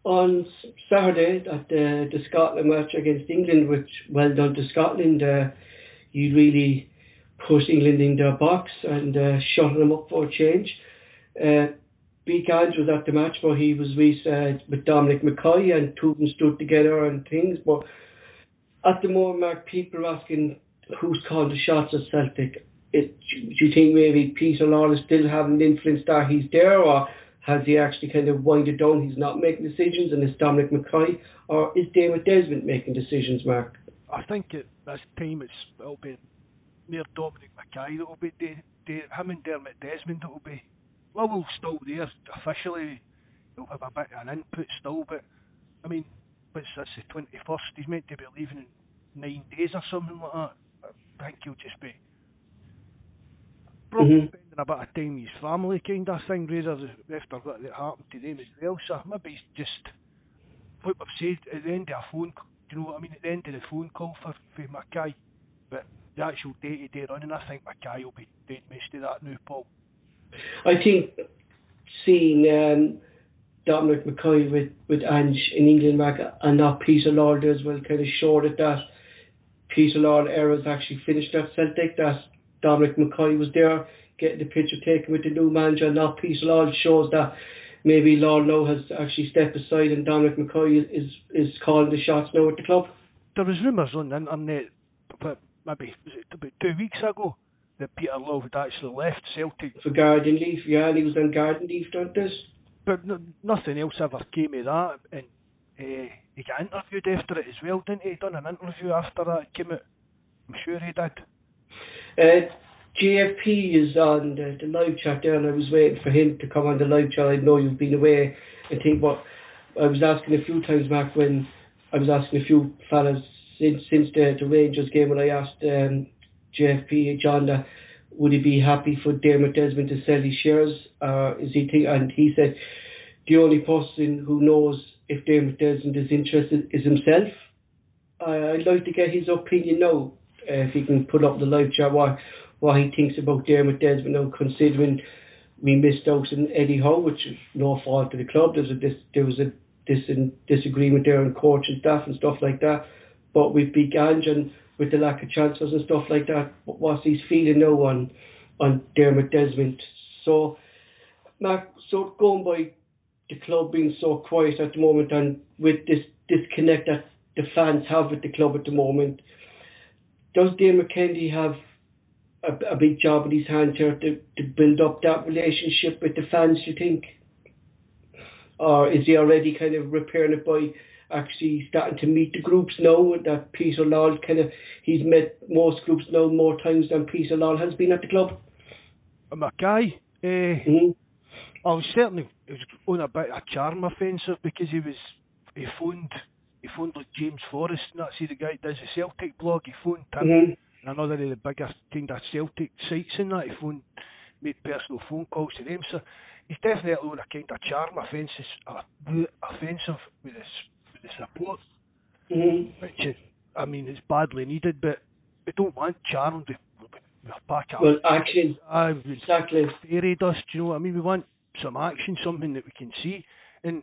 on Saturday at the Scotland match against England, which, well done to Scotland, you really pushed England in their box and shut them up for a change. Big Ange was at the match, but he was with Dominic McKay, and two of them stood together and things. But at the moment, Mark, people are asking who's calling the shots at Celtic. Do you think maybe Peter Lawwell still having influence that he's there, or has he actually kind of winded down, he's not making decisions, and is Dominic McKay, or is Dermot Desmond making decisions, Mark? I think at this time it'll be near Dominic McKay that will be him and Dermot Desmond that will be. Lowell's still there officially, he'll have a bit of an input still, but I mean, but that's the 21st, he's meant to be leaving in 9 days or something like that. I think he'll just be probably spending a bit of time with his family, kind of thing, rather after what happened to them as well. So maybe it's just what we've said at the end of a phone call, do you know what I mean? At the end of the phone call for McKay, but the actual day to day running, I think McKay will be doing most of that now, Paul. I think seeing Dominic McKay with Ange in England, Mark, and not Peter Lawwell as well, kind of showed that Peter Lawwell era is actually finished at Celtic, that Dominic McKay was there getting the picture taken with the new manager, and not Peter Lawwell, shows that maybe Lawwell has actually stepped aside and Dominic McKay is calling the shots now at the club. There was rumours on the internet, but maybe about 2 weeks ago, that Peter Lawwell had actually left Celtic. For garden leave, and he was on garden leave, don't this? But nothing else ever came of that, and he got interviewed after it as well, didn't he? He done an interview after that it came out. I'm sure he did. JFP is on the live chat there, and I was waiting for him to come on the live chat. I know you've been away, I think, but I was asking a few times, Mark, when I was asking a few fellas since the Rangers game, when I asked JFP, John, would he be happy for Dermot Desmond to sell his shares? And he said, the only person who knows if Dermot Desmond is interested is himself. I'd like to get his opinion now, if he can put up the live chat, what he thinks about Dermot Desmond now, considering we missed out on Eddie Howe, which is no fault to the club. There was a disagreement there on coach and staff and stuff like that. But with Big Ange and with the lack of chances and stuff like that, what's he's feeling now on Dermot Desmond? So, Mark, so going by the club being so quiet at the moment, and with this disconnect that the fans have with the club at the moment, does Dermot Kennedy have a big job in his hands here to build up that relationship with the fans, do you think? Or is he already kind of repairing it by actually starting to meet the groups now, that Peter Lawwell he's met most groups now more times than Peter Lawwell has been at the club? McKay, I was certainly on a bit of charm offensive, because he phoned like James Forrest, and that's the guy that does the Celtic blog. He phoned him, and another of the biggest kind of Celtic sites in that. He made personal phone calls to them, so he's definitely on a kind of charm offensive with the support, which is, I mean, it's badly needed, but we don't want charm with back up. Well, action. Exactly. Buried us, do you know what I mean? We want some action, something that we can see. And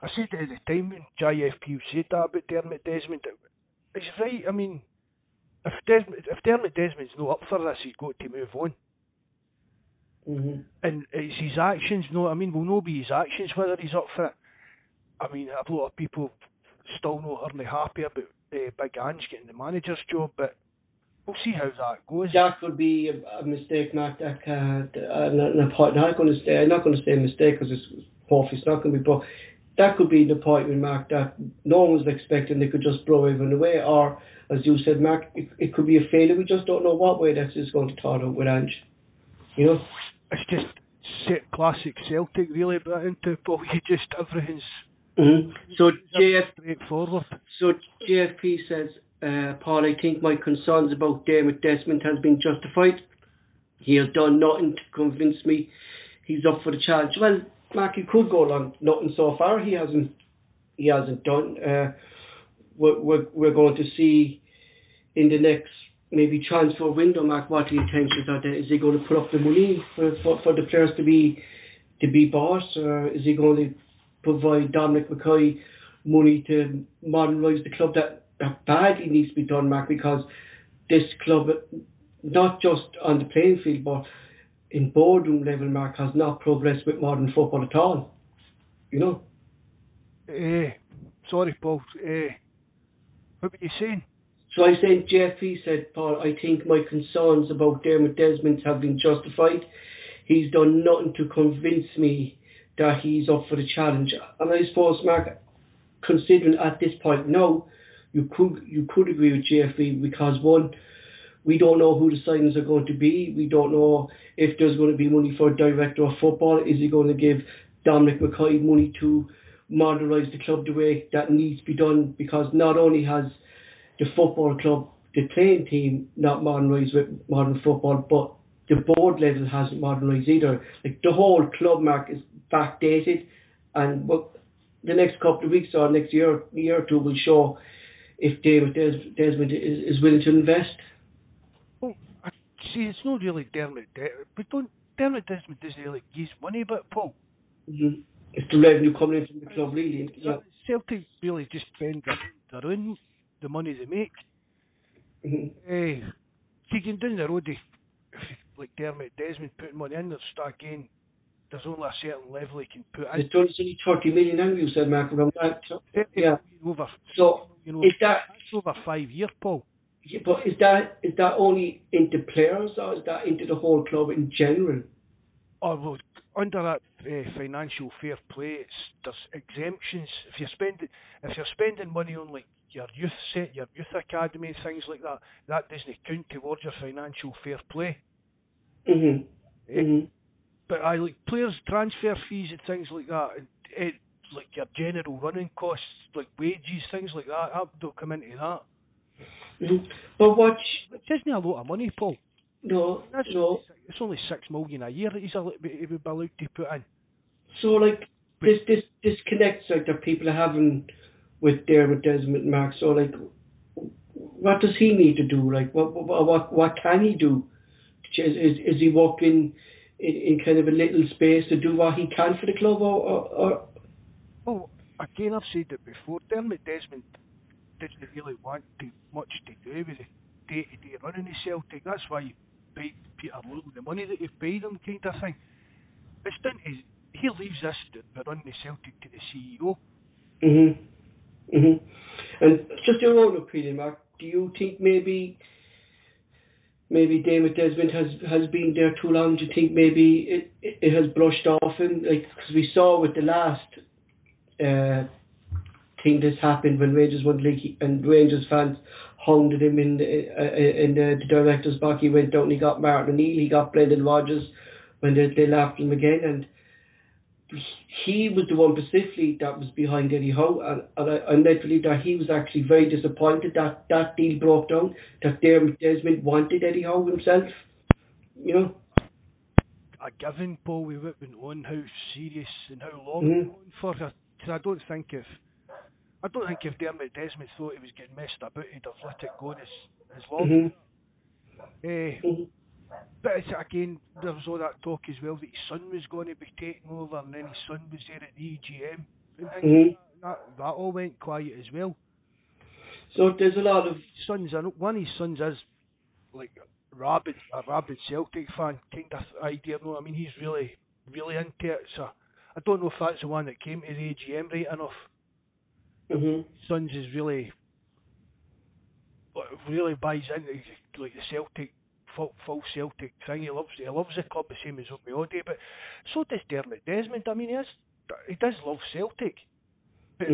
I said at the time when JFP said that about Dermot Desmond, it's right. I mean, if Dermot Desmond's not up for this, he's got to move on. Mm-hmm. And it's his actions, you know what I mean? Will not be his actions whether he's up for it. I mean, a lot of people still not hardly happy about Big Ange getting the manager's job, but we'll see how that goes. That would be a mistake, Matt. I'm not going to say a mistake because it's obvious, it's not going to be, but that could be the point with Mark that no one was expecting. They could just blow everyone away, or as you said, Mark, it could be a failure. We just don't know what way that's just going to turn out with Ange. You know, it's just classic Celtic, really. But into Bobby, just everything's straightforward. So JFP says, Paul, I think my concerns about Dermot Desmond has been justified. He has done nothing to convince me he's up for the challenge. Well, Mark, he could go along. Nothing so far. He hasn't done. We're going to see in the next maybe transfer window, Mark, what the intentions are there. Is he going to put up the money for the players to be bought? Or is he going to provide Dominic McKay money to modernise the club? That badly needs to be done, Mark, because this club, not just on the playing field, but in boardroom level, Mark, has not progressed with modern football at all. You know? Sorry, Paul. What were you saying? So I said, JFP said, Paul, I think my concerns about Dermot Desmond have been justified. He's done nothing to convince me that he's up for the challenge. And I suppose, Mark, considering at this point now, you could agree with JFP because, one, we don't know who the signings are going to be. We don't know if there's going to be money for a director of football. Is he going to give Dominic McKay money to modernise the club the way that needs to be done? Because not only has the football club, the playing team, not modernised with modern football, but the board level hasn't modernised either. Like, the whole club, Mark, is backdated, and the next couple of weeks or next year or two will show if David Desmond is willing to invest. Well, see, it's not really Dermot Desmond doesn't really give money, but Paul. Mm-hmm. It's the revenue coming in from the club, really. Yeah. Celtic really just spend their own the money they make. Mm-hmm. Taking down the road, like Dermot Desmond putting money in, they're stuck in. There's only a certain level he can put in. There's only 30 million in, you said, Mark, around that. Yeah. Over, so, you know, is that... That's over 5 years, Paul. Yeah, but is that only into players, or is that into the whole club in general? Oh, well, under that financial fair play, there's exemptions. If you're spending money on, like, your youth set, your youth academy and things like that, that doesn't count towards your financial fair play. Mm-hmm. But I like players' transfer fees and things like that, and like your general running costs, like wages, things like that, I don't come into that. Mm-hmm. But what? It isn't a lot of money, Paul. No, no. It's only 6 million a year that he's he would be allowed to put in. So, like, this connects, like, the people are having with Desmond, Mark. So, like, what does he need to do? Like, what can he do? Is he walking in kind of a little space to do what he can for the club? Or? Well, again, I've said it before. Dermot Desmond didn't really want much to do with the day-to-day running of Celtic. That's why you paid Peter Lawwell the money that you paid him, kind of thing. It's done. He leaves this, the running of Celtic, to the CEO. Mm-hmm. Mm-hmm. And just your own opinion, Mark, do you think maybe Dermot Desmond has been there too long? Do you think maybe it has brushed off him? Like, because we saw with the last thing that's happened when Rangers won the league and Rangers fans hounded him in the director's box. He went down and he got Martin O'Neill, he got Brendan Rodgers when they laughed him again, and he was the one specifically that was behind Eddie Howe, and I believe that he was actually very disappointed that deal broke down, that Dermot Desmond wanted Eddie Howe himself, you know. A given, Paul, we went on how serious and how long we went on for her. So I don't think if Dermot Desmond thought he was getting messed about, he'd have let it go as long. Mm-hmm. But again, there was all that talk as well that his son was going to be taking over, and then his son was there at the EGM. That all went quiet as well. So there's a lot of sons. One of his sons is like a rabid Celtic fan kind of idea. You know what I mean? He's really, really into it. So I don't know if that's the one that came to the AGM right enough. Mm-hmm. Sons is really buys into like the Celtic. Full Celtic thing. He loves the club the same as Obiodi, but so does Dermot Desmond. I mean, he does love Celtic, but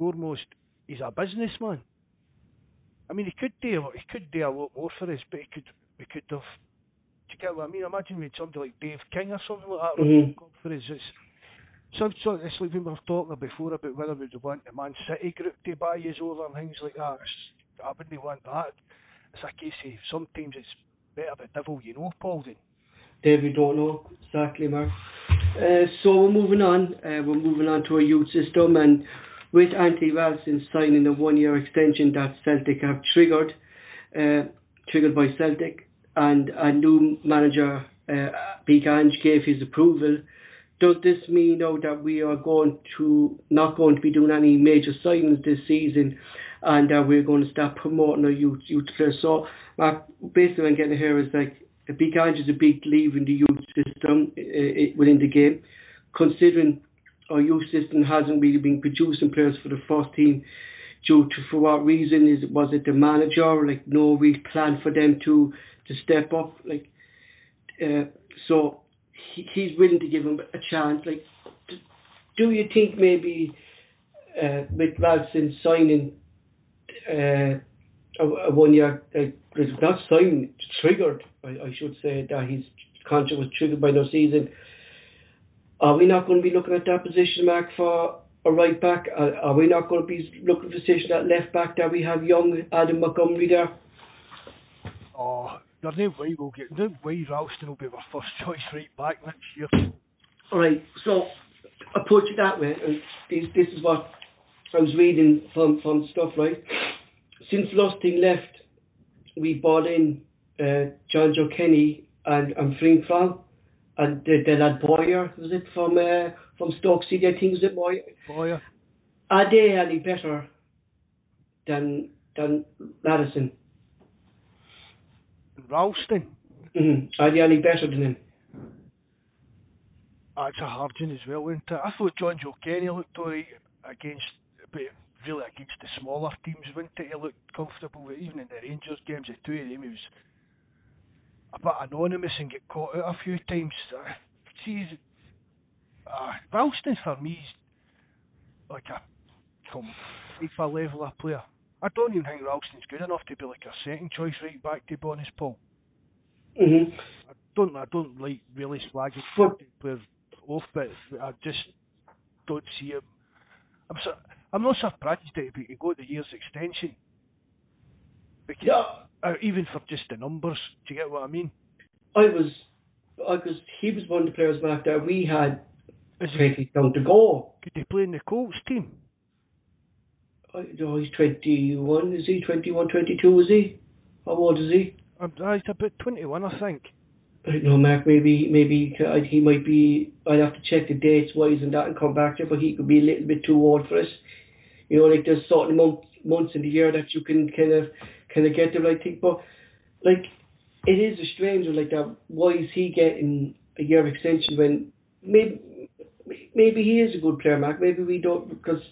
foremost, he's a businessman. I mean, he could do a lot more for us, but we could have. Do you get what I mean? Imagine with somebody like Dave King or something like that for us. It's like we were talking before about whether we'd want the Man City group to buy us over and things like that. I wouldn't want that. It's a case of sometimes it's better the devil you know, Paul, then. David don't know, exactly, Mark. So we're moving on. To our youth system, and with Anthony Ralston signing a one-year extension that Celtic have triggered by Celtic, and a new manager, Big Ange, gave his approval. Does this mean now that we are not going to be doing any major signings this season? And we're going to start promoting our youth players. So, basically, what I'm getting here is like a big Ange is a big leave in the youth system within the game. Considering our youth system hasn't really been producing players for the first team, for what reason? Was it the manager? Like no real plan for them to step up. Like so, he's willing to give them a chance. Like, do you think maybe with Ralston signing? A one-year not signed, triggered. I should say that his contract was triggered by no season. Are we not going to be looking at that position, Mark, for a right back? Are we not going to be looking for a position at left back that we have young Adam Montgomery there? Oh, there's no way Ralston will be our first choice right back next year. All right, so approach it that way, and this is what I was reading from stuff, right? Since Lusting left, we bought in Jonjoe Kenny and Frank Fromm, and the lad Boyer, was it, from Stoke City, I think, was it Boyer? Are they any better than Madison? Ralston? Are they any better than him? That's a hard one as well, isn't it? I thought Jonjoe Kenny looked alright against the smaller teams, wouldn't it? He looked comfortable, even in the Rangers games, the two of them, he was a bit anonymous and get caught out a few times. Ralston for me is like a FIFA level of player. I don't even think Ralston's good enough to be like a second choice right back, to be honest, Paul. I don't like really slagging players off, but I just don't see him. I'm not surprised that he got the year's extension. Because, even for just the numbers, do you get what I mean? Because he was one of the players, Mark, that we had pretty long to go. Could he play in the Colts team? No, he's 21, is he? 21, 22, is he? How old is he? He's about 21, I think. I don't know, Mark, maybe he might be. I'd have to check the dates wise and that and come back to it, but he could be a little bit too old for us. You know, like there's certain months in the year that you can kind of get the right thing. But like, it is a strange one like that. Why is he getting a year extension when maybe he is a good player, Mark? Maybe we don't, because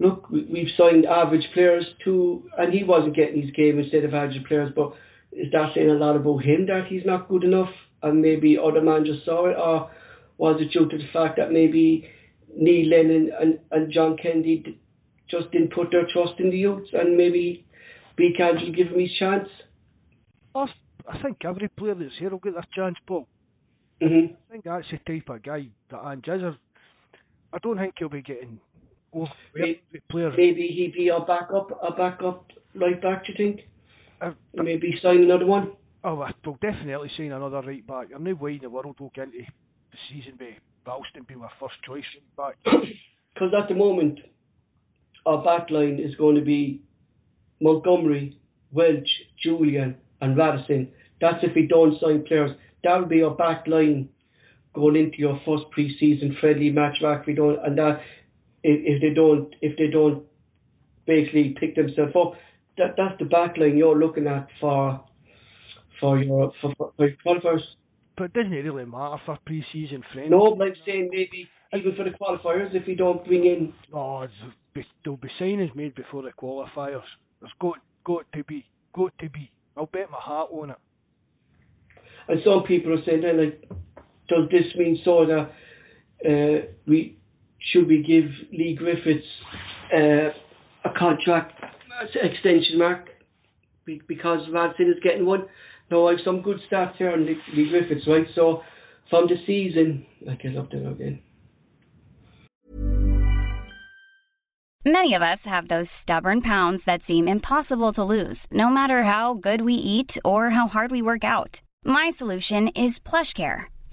look, we've signed average players too, and he wasn't getting his game instead of average players, but. Is that saying a lot about him that he's not good enough and maybe other managers saw it, or was it due to the fact that maybe Neil Lennon and John Kennedy just didn't put their trust in the youths and maybe we can't just give him his chance? I think every player that's here will get their chance, Paul. I think that's the type of guy that Ange is. I don't think he'll be getting over players. Maybe he'd be a backup right back, do you think? Maybe sign another one. Oh, we'll definitely sign another right back. I'm no way in the world we'll get into the season with Ralston being our first choice right back. Because at the moment, our back line is going to be Montgomery, Welch, Julian, and Radisson. That's if we don't sign players. That'll be your back line going into your first pre-season friendly match back. We don't, and that if they don't basically pick themselves up, that's the back line you're looking at for your qualifiers. But it doesn't really matter for pre-season friendly. No, I'm saying maybe even for the qualifiers, if we don't bring in, there'll be signings made before the qualifiers. There's got to be. I'll bet my heart on it. And some people are saying, like, does this mean so that we give Lee Griffiths a contract extension, Mark, because Man City is getting one? No, I've some good stats here on Lee Griffiths, right? So from the season, I get up there again. Many of us have those stubborn pounds that seem impossible to lose, no matter how good we eat or how hard we work out. My solution is PlushCare.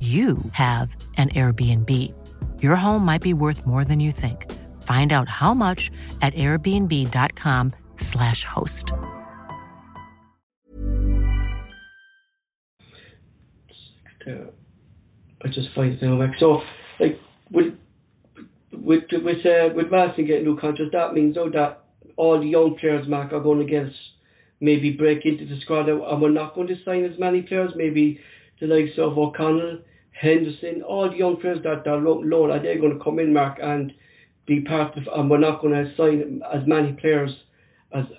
you have an Airbnb. Your home might be worth more than you think. Find out how much at airbnb.com/host. I just find now, Max. So, like, with Marston getting new contracts, that means that all the young players, Mark, are going to get maybe break into the squad, and we're not going to sign as many players. Maybe the likes of O'Connell, Henderson, all the young players that are low, and they're going to come in, Mark, and be part of, and we're not going to sign as many players as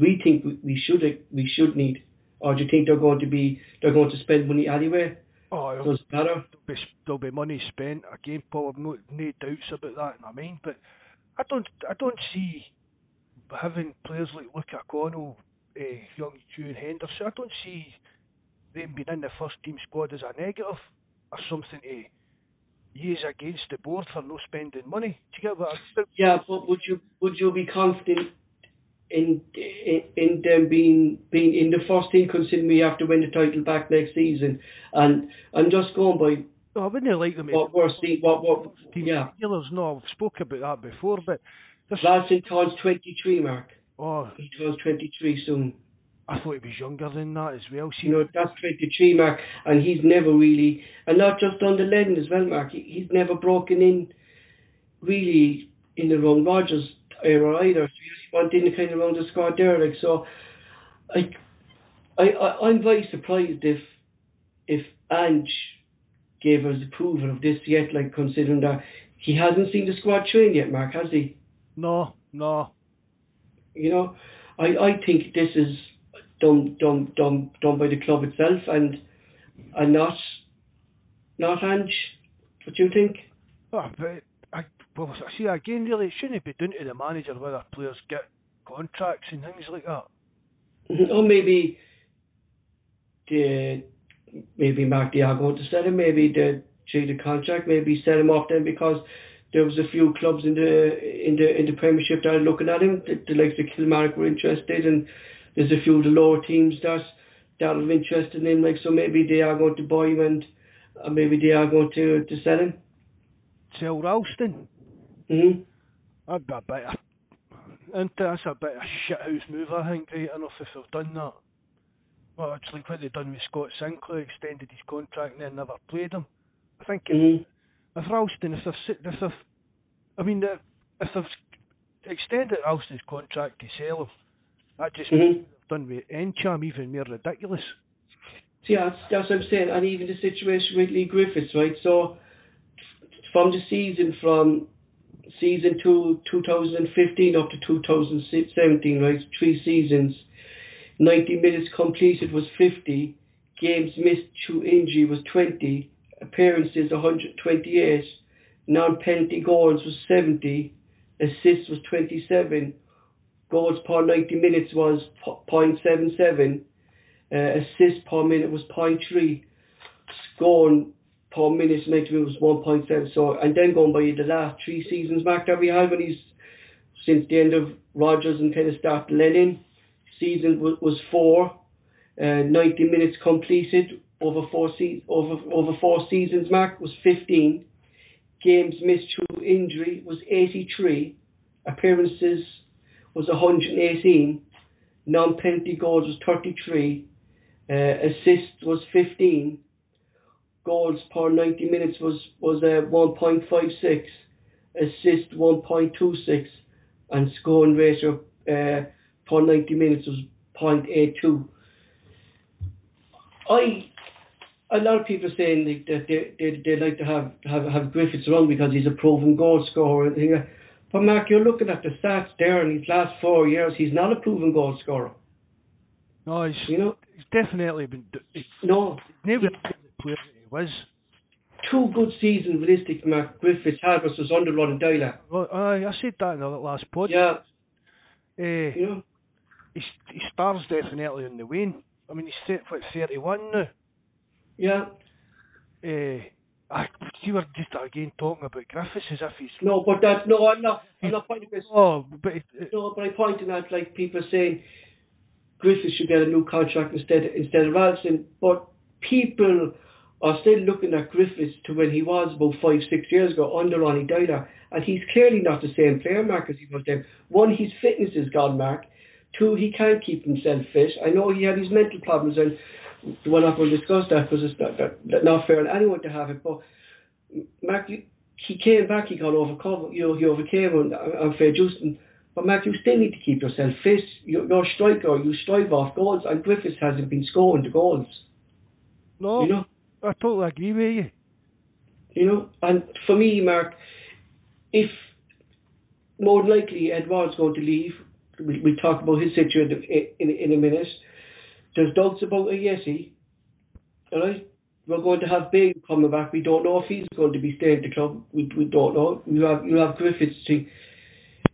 we think we should need. Or do you think they're going to spend money anyway? Oh, does it matter? There'll be money spent again, Paul. I've no doubts about that. I mean, but I don't see having players like Luca Connell, young June Henderson. I don't see them being in the first team squad is a negative or something to use against the board for no spending money. Do you get what I'm saying? Yeah, but would you be confident in them being in the first team, considering we have to win the title back next season? And I'm just going by. No, I wouldn't like them. What team? Yeah, no, I've spoke about that before, but last in turns 23, Mark. Oh, he turns 23 soon. I thought he was younger than that as well. See, no, that's 23, Mark, and he's never really, and not just under Lennon as well, Mark. He's never broken in, really, in the Ron Rodgers era either. So he didn't kind of round the squad there, like, so. I'm very surprised if Ange gave us approval of this yet, like, considering that he hasn't seen the squad train yet, Mark, has he? No. You know, I think this is done by the club itself and not Ange. What do you think? Oh, but I see again, really, it shouldn't be down to the manager whether players get contracts and things like that. Or maybe Mark Diago to sell him, maybe they trade the contract, maybe sell him off then, because there was a few clubs in the Premiership that are looking at him. The likes of Kilmarnock were interested, and there's a few of the lower teams that are interested in him, like, so maybe they are going to buy him and maybe they are going to sell him. Sell Ralston? Mm-hmm. That's a bit of a shithouse move, I think, right enough if they've done that. Well, it's like what they've done with Scott Sinclair, extended his contract and then never played him. I think if Ralston, if they've extended Ralston's contract to sell him, that just done with Ntcham even more ridiculous. Yeah, that's what I'm saying. And even the situation with Lee Griffiths, right? So, from the season, from season 2015 up to 2017, right? 3 seasons. 90 minutes completed was 50. Games missed to injury was 20. Appearances 128. Non-penalty goals was 70. Assists was 27. Goals per 90 minutes was 0.77. Assists per minute was 0.3. Scoring per minute 90 minutes was 1.7. So, and then going by the last 3 seasons, Mark, that we had when he's since the end of Rodgers and kind of start Lennon, season was 4. 90 minutes completed over four seasons, Mark, was 15. Games missed through injury was 83. Appearances was 118. Non-penalty goals was 33. Assists was 15. Goals per 90 minutes was 1.56. Assists 1.26. And scoring ratio per 90 minutes was 0.82. A lot of people are saying like that they like to have Griffiths around because he's a proven goal scorer. But Mark, you're looking at the stats there, and his last 4 years, he's not a proven goal scorer. No, he's definitely been. Never player he was. 2 good seasons with this, Mark. Griffiths had versus Sunderland and Dylan. Well, I said that in the last pod. Yeah. His star's definitely on the wane. I mean, he's 31 now. Yeah. You were just again talking about Griffiths as if he's... No, but that's... No, I'm not pointing this... Oh, but... But I'm pointing out, like, people saying Griffiths should get a new contract instead of Ralston, but people are still looking at Griffiths to when he was about 5-6 years ago under Ronnie Dyler, and he's clearly not the same player, Mark, as he was then. 1, his fitness is gone, Mark. 2, he can't keep himself fit. I know he had his mental problems, and we're not going to discuss that because it's not fair on anyone to have it. But Mark, he came back, he got overcome. He overcame unfair Justin. But Mark, you still need to keep yourself fit. You're a striker. You strive off goals, and Griffiths hasn't been scoring the goals. No, I totally agree with you. And for me, Mark, if more than likely Edouard's going to leave. We talk about his situation in a minute. There's doubts about Ayesi. All right, we're going to have Bale coming back. We don't know if he's going to be staying at the club. We don't know. You have Griffiths.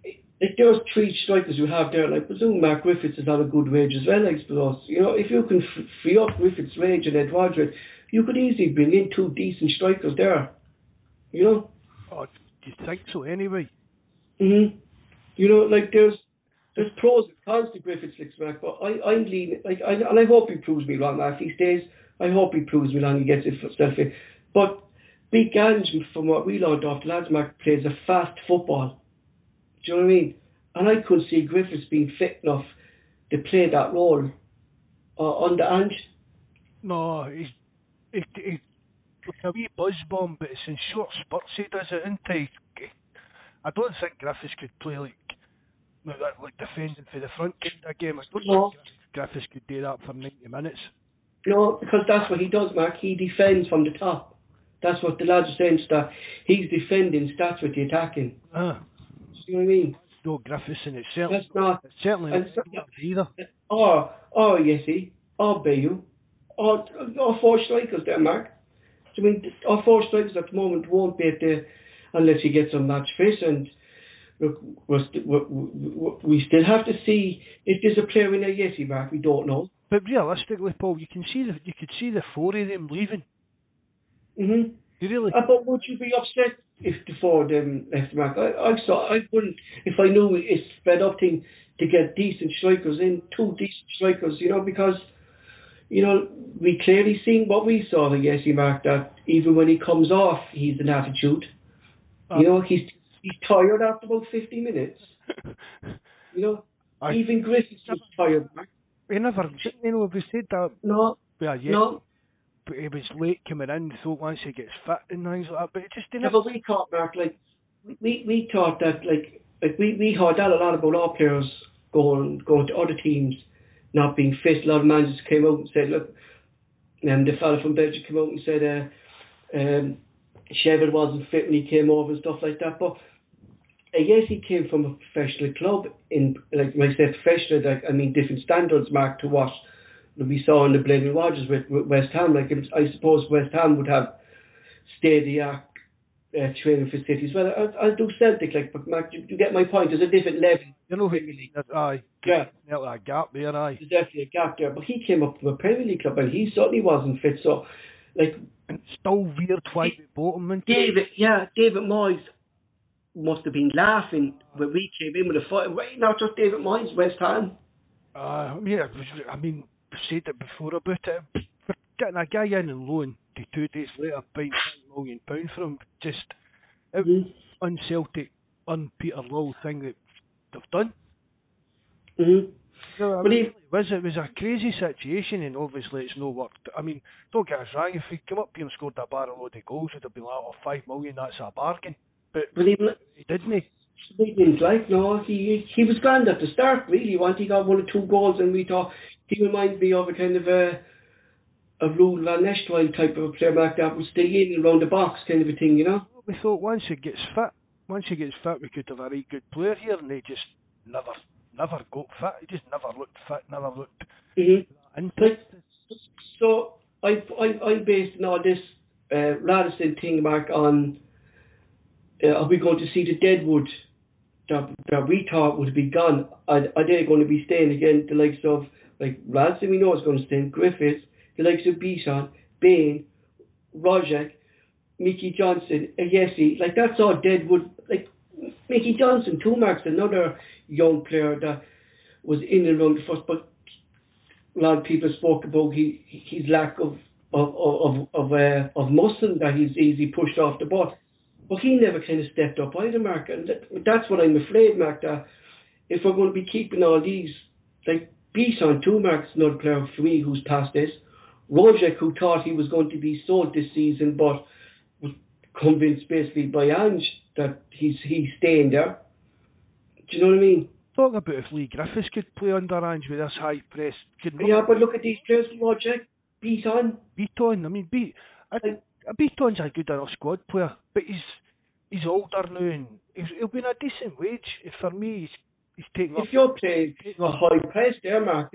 If there's 3 strikers you have there, and I presume Mark Griffiths is on a good wage as well. I suppose if you can free up Griffiths' wage and Edouard's wage, you could easily bring in 2 decent strikers there. Oh, do you think so? Anyway. Mhm. There's pros and cons to Griffiths, Mac, but I'm leaning, and I hope he proves me wrong, Mac. If he stays, I hope he proves me wrong, he gets it for himself in. But Big Ange, from what we learned off the lads, Mac, plays a fast football. Do you know what I mean? And I couldn't see Griffiths being fit enough to play that role under Ange. No, he's a wee buzz bomb, but it's in short spurts he does it, isn't he? I don't think Griffiths could play like defending for the front end of a game. I don't think Griffiths could do that for 90 minutes. No, because that's what he does, Mark. He defends from the top. That's what the lads are saying, that he's defending, starts with the attacking. See what I mean? No, Griffiths in itself. That's not. It's certainly not either. Or Yessi, or Bayou, or 4 strikers there, Mark. I mean, our 4 strikers at the moment won't be there unless he gets on match fit, and we still have to see if there's a player in there. Yes, Mark, we don't know. But realistically, Paul, you could see the 4 of them leaving. Mhm. You really? But would you be upset if the 4 of them left, Mark? I wouldn't. If I knew it's sped up thing to get decent strikers in, 2 decent strikers, because we clearly seen what we saw. Yes, Mark, that even when he comes off, he's an attitude. He's tired after about 50 minutes. Even Griffiths was tired. He never didn't, we said that. No. Well, yeah. No. But he was late coming in, so once he gets fit and things like that, but it just didn't. Yeah, but we thought, Mark, like, we thought that, like we heard that a lot about our players going to other teams, not being fit. A lot of managers came out and said, look, and the fella from Belgium came out and said, Shevard wasn't fit when he came over and stuff like that, but Yes, he came from a professional club. When I say professional, different standards, Mark, to what we saw in the Brendan Rodgers with West Ham. I suppose West Ham would have state-of-the-art training facilities. Well, I'll do Celtic, but Mark, you get my point. There's a different level. You know, there's a gap there, aye. There's definitely a gap there. But he came up from a Premier League club, and he certainly wasn't fit. So, and still weird twice at bottom. David Moyes must have been laughing when we came in with a fight. Not just David Moyes, West Ham. I said it before about it. Getting a guy in on loan to 2 days later, buying £1 million for him, it was un-Celtic, un-Peter Lawwell thing that they've done. Mm-hmm. So, it was a crazy situation, and obviously it's no work. Don't get us wrong, if he come up here and scored a barrel load of goals, it'd have been like, £5 million, that's a bargain. But he didn't. He didn't he was grand at the start, really. Once he got one or two goals, and we thought, he reminded me of a kind of a Roel van Nistelrooy type of a player like that, would stay in and round the box kind of a thing, you know? We thought once he gets fit, we could have a really good player here, and he just never got fit. He just never looked fit, never looked... Mm-hmm. So, I based on all this Radisson thing, Mark, on are we going to see the Deadwood that we thought would be gone? Are they going to be staying again? The likes of, Radisson, we know is going to stay, Griffiths, the likes of Bishan, Bain, Rojak, Mickey Johnson, Ayesi, that's all Deadwood, Mickey Johnson, too, Mark's another young player that was in and around the first, but a lot of people spoke about his lack of muscle that he's easily pushed off the ball. But he never kind of stepped up either, Mark, and that's what I'm afraid, Mark, that if we're going to be keeping all these, Bisson, too, Mark's another player for me who's past this, Rojek, who thought he was going to be sold this season, but was convinced basically by Ange that he's staying there. Do you know what I mean? Talk about if Lee Griffiths could play under Ange with this high press. But look at these players, Rojek, Beaton. Beaton's a good enough squad player, but he's older now, and he'll be in a decent wage. For me, he's taking up... If you're playing a high press there, Mark,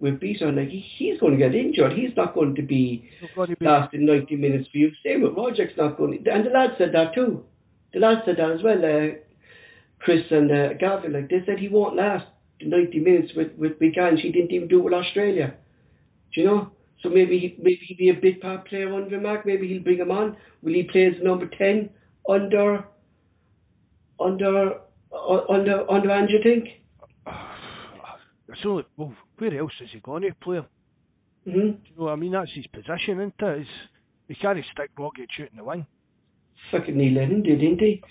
with Beaton, he's going to get injured. He's not going to be lasting 90 minutes for you. Same with Rojek's not going to... And the lad said that too. The lads said that as well, Chris and Gavin, they said he won't last 90 minutes with Big Ange. He didn't even do it with Australia. Do you know? So maybe he'll be a big part player under him, Mark. Maybe he'll bring him on. Will he play as number 10 under Ange, you think? So, where else is he going to play? Mm-hmm. You know, that's his position, isn't it? He can't stick rocket shooting the wing. Fucking Neil Lennon did, didn't he?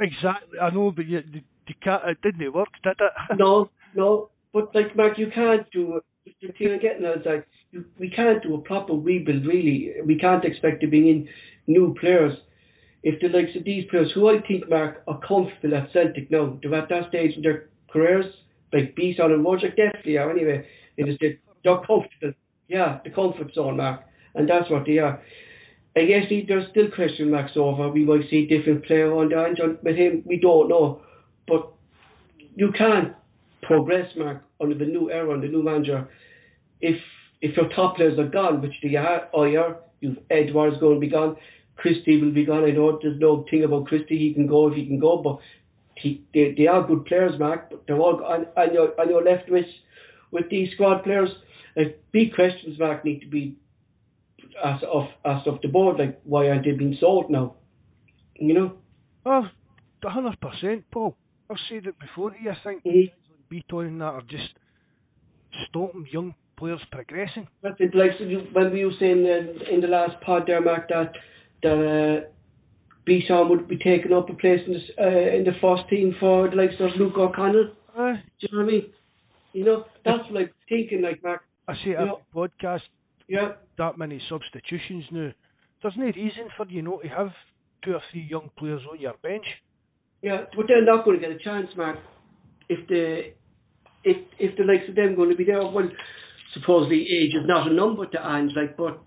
Exactly, I know, but it didn't work, did it? No, but Mark, you can't do it. The thing I'm getting at is we can't do a proper rebuild, really. We can't expect to bring in new players if the likes of these players, who I think, Mark, are comfortable at Celtic now. They're at that stage in their careers, Beaton and Rodgers definitely are anyway. They're comfortable. Yeah, the comfort zone, Mark. And that's what they are. I guess there's still question marks over. We might see a different player on the end. With him, we don't know. But you can't progress, Mark, under the new era, under the new manager. If your top players are gone, which they are, Edouard's going to be gone, Christie will be gone. I know there's no thing about Christie. He can go if he can go, but they are good players, Mark. But they're all on your left with these squad players. Big questions, Mark, need to be As off the board, why aren't they being sold now? You know? 100%, Paul. I've said it before to you. I think Beaton and that are just stopping young players progressing. That's it. When we were saying in the last pod there, Mark, that Beaton would be taking up a place in the first team for the likes of Luca Connell. Do you know what I mean? You know, that's what I'm thinking, Mark. I see a podcast. Yeah, that many substitutions now. There's no reason for you not to have 2 or 3 young players on your bench. Yeah, but they're not going to get a chance, Mark. If the likes of them are going to be there, well, supposedly age is not a number to Ange, but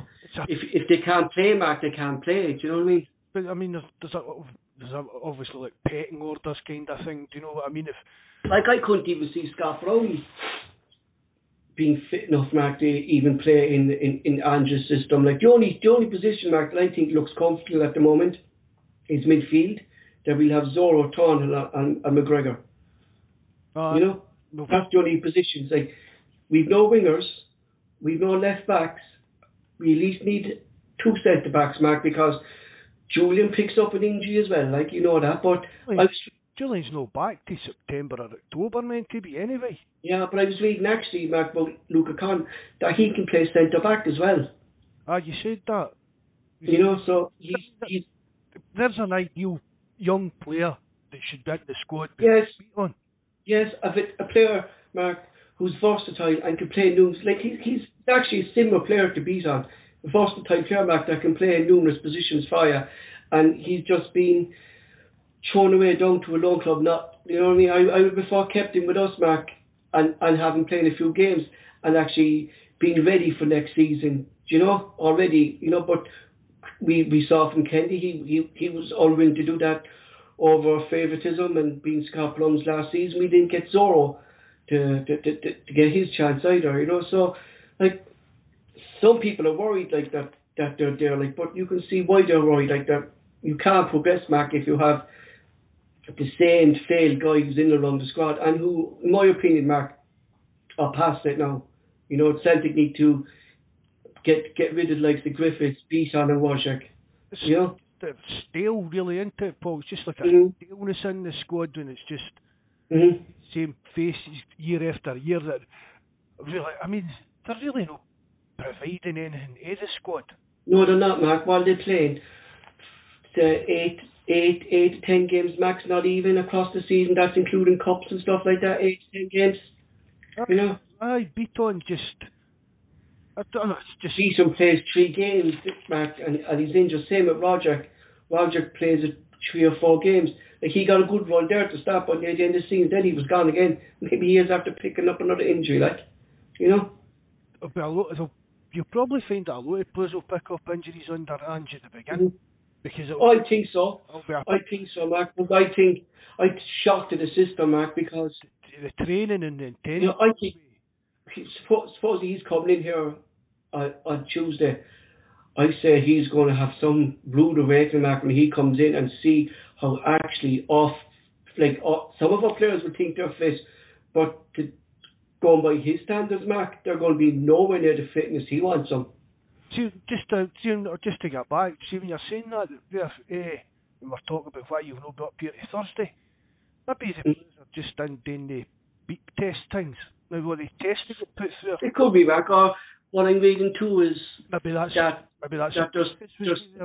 if they can't play, Mark, they can't play. Do you know what I mean? But there's a there's obviously like pecking orders kind of thing. Do you know what I mean? If like I couldn't even see Scarfroni being fit enough, Mark, to even play in Ange's system. Like the only position, Mark, that I think looks comfortable at the moment is midfield. That we'll have Zorro, Tarnhill and McGregor. You know, no. That's the only positions. Like we've no wingers, we've no left backs. We at least need two centre backs, Mark, because Julian picks up an injury as well. Like you know that, but Julian's no back till September or October, meant to be anyway. Yeah, but I was reading actually, Mark, about Luca Connell that he can play centre back as well. You said that. You know, so he's there's an ideal young player that should be at the squad. Yes. On. Yes, a player, Mark, who's versatile and can play numerous. Like he's actually a similar player to Beaton, a versatile player, Mark, that can play in numerous positions for you, and he's just been thrown away down to a loan club. Not, you know what I mean? I would prefer kept him with us, Mark, and having played a few games and actually being ready for next season. You know already, you know, but. We saw from Kendi, he was unwilling to do that over favouritism and being Scott Plum's last season. We didn't get Zorro to get his chance either, you know. So, like, some people are worried like that they're there, like, but you can see why they're worried like that. You can't progress, Mark, if you have the same failed guy who's in and around the squad and who, in my opinion, Mark, are past it now. You know, Celtic need to get rid of like the Griffiths, Beaton and Wozniak. You know? It's stale really, isn't it, Paul? It's just like a staleness in the squad when it's just same faces year after year. That really, I mean, they're really not providing anything to the squad. No, they're not, Mark. While they're playing the eight to 10 games max, not even across the season, that's including cups and stuff like that, 8 to 10 games. You know? Aye, Beaton just... I don't know, it's just... Beaton plays 3 games, Mark, and he's injured. Same with Rodgers. Rodgers plays 3 or 4 games. Like, he got a good run there to start, but near the end of the season, then he was gone again. Maybe he is after picking up another injury, like, you know? You'll probably find that a lot of players will pick up injuries under Ange at the beginning. Because I think so. I think so, Mark. But I think I'd shocked at the system, Mark, because... The training and the intensity. You know, I think... Suppose he's coming in here... On Tuesday, I say he's going to have some rude awakening, Mark, when he comes in and see how actually off, some of our players will think they're fit, but to go by his standards, Mark, they're going to be nowhere near the fitness he wants them. See, just to get back, see when you're saying that, we were talking about why you've not got up here to Thursday. Maybe the players are just doing the beep test things. Now what they tested it put through. It could be, Mark, or... What I'm reading too is maybe that's that there's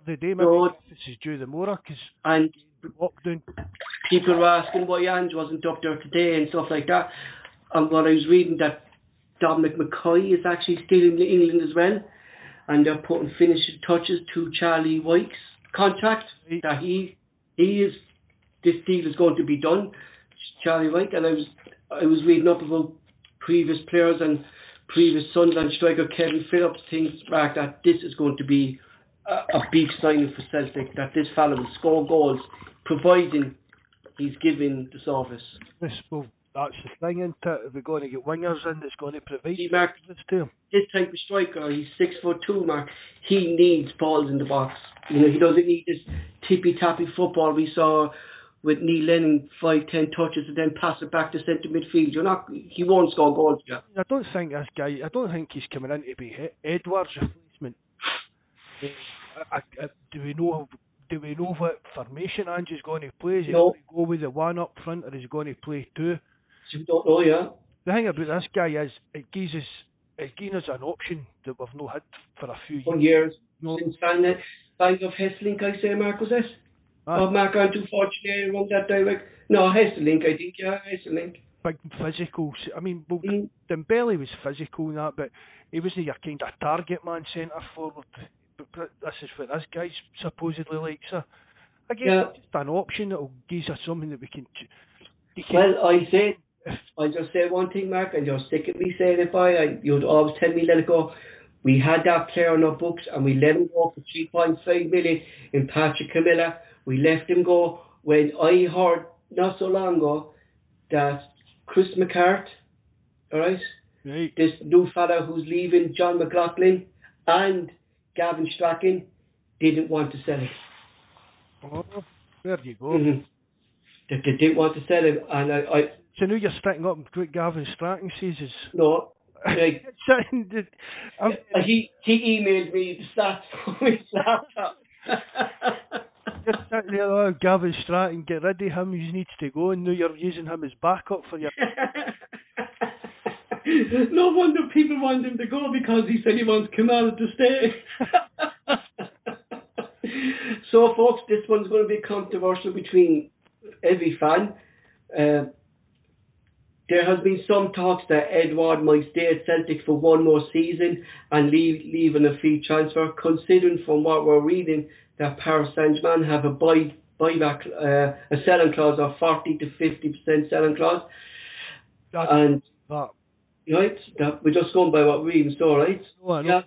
the day, maybe this is due the Mora and lockdown. People were asking why Ange wasn't up there today and stuff like that. And what I was reading that Dominic McKay is actually still in England as well, and they're putting finishing touches to Charlie Wyke's contract. That he is, this deal is going to be done, Charlie Wyke. And I was reading up about previous players and. Previous Sunderland striker Kevin Phillips thinks, Mark, that this is going to be a big signing for Celtic, that this fella will score goals, providing he's given the service. That's the thing, isn't it? If we're going to get wingers in, that's going to provide. See, Mark, this type of striker, he's 6'2", Mark. He needs balls in the box. You know, he doesn't need this tippy-tappy football we saw with Neil Lennon, 5-10 touches and then pass it back to centre midfield. He won't score goals. Yeah. I don't think he's coming in to be Edwards' replacement. Do we know what formation Ange is going to play? Is he going to go with the one up front, or is he going to play two? So we don't know, yeah. The thing about this guy is it gives us an option that we've not had for a few years. 1 year since Bank of Hesselink, I say, Mark, was this? Oh, Mark, I'm too fortunate to run that direct. No, Hesselink, I think, yeah, Hesselink. Big physical. I mean, Dembele was physical and that, but he wasn't your kind of target man centre forward. But this is what this guy supposedly likes. So, again, it's just an option that will give us something that we can... Well, I just say one thing, Mark, and you're sick of me saying it, you'd always tell me, let it go. We had that player on our books and we let him go for 3.5 million in Patrick Camilla. We left him go when I heard not so long ago that Chris McCart, all right? Right. This new fella who's leaving, John McLaughlin and Gavin Strachan, didn't want to sell him. Oh, there you go. Mm-hmm. They didn't want to sell him, and I. So now you're sticking up with Gavin Strachan, says. No. Like, he emailed me the stats on his laptop. You're sitting there, oh, Gavin Strachan, get rid of him, he needs to go, and now you're using him as backup for your. No wonder people want him to go, because he said he wants Kamal to stay. So, folks, this one's going to be controversial between every fan. There has been some talks that Edward might stay at Celtic for one more season and leave on a free transfer, considering from what we're reading that Paris Saint-Germain have a buyback, a selling clause of 40 to 50% selling clause. That's and that. Right, that, we're just going by what we even saw, right? No, yeah.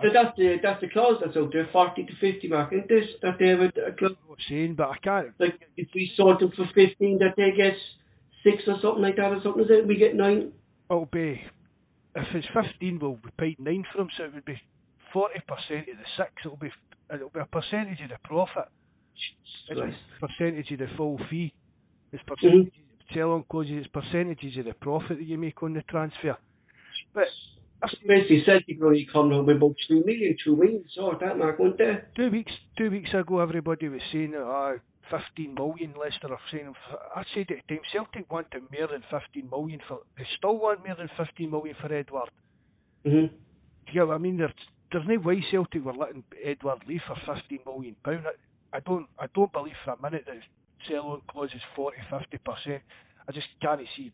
So that's the clause that's out there, 40 to 50 mark, isn't this? That they have a clause. I'm saying, but I can't. Like, if we sold them for 15, that they get 6 or something like that, or something, is it? We get 9. It'll be, if it's 15, we'll be paid 9 for them, so it would be 40% of the 6. It'll be a percentage of the profit. It's percentage of the full fee. It's percentage. Mm-hmm. Sell-on clauses, it's percentages of the profit that you make on the transfer. But basically, Celtic really come home with about 2 million, 2 weeks, or that mark, weren't they? 2 weeks. 2 weeks ago, everybody was saying 15 million. Leicester are saying, I said at the time, Celtic wanted more than 15 million for. They still want more than 15 million for Edward. Mm-hmm. Yeah, I mean, there's no way Celtic were letting Edward leave for £15 million. I don't believe for a minute that. Sell-on clauses 40, 50%. I can't see.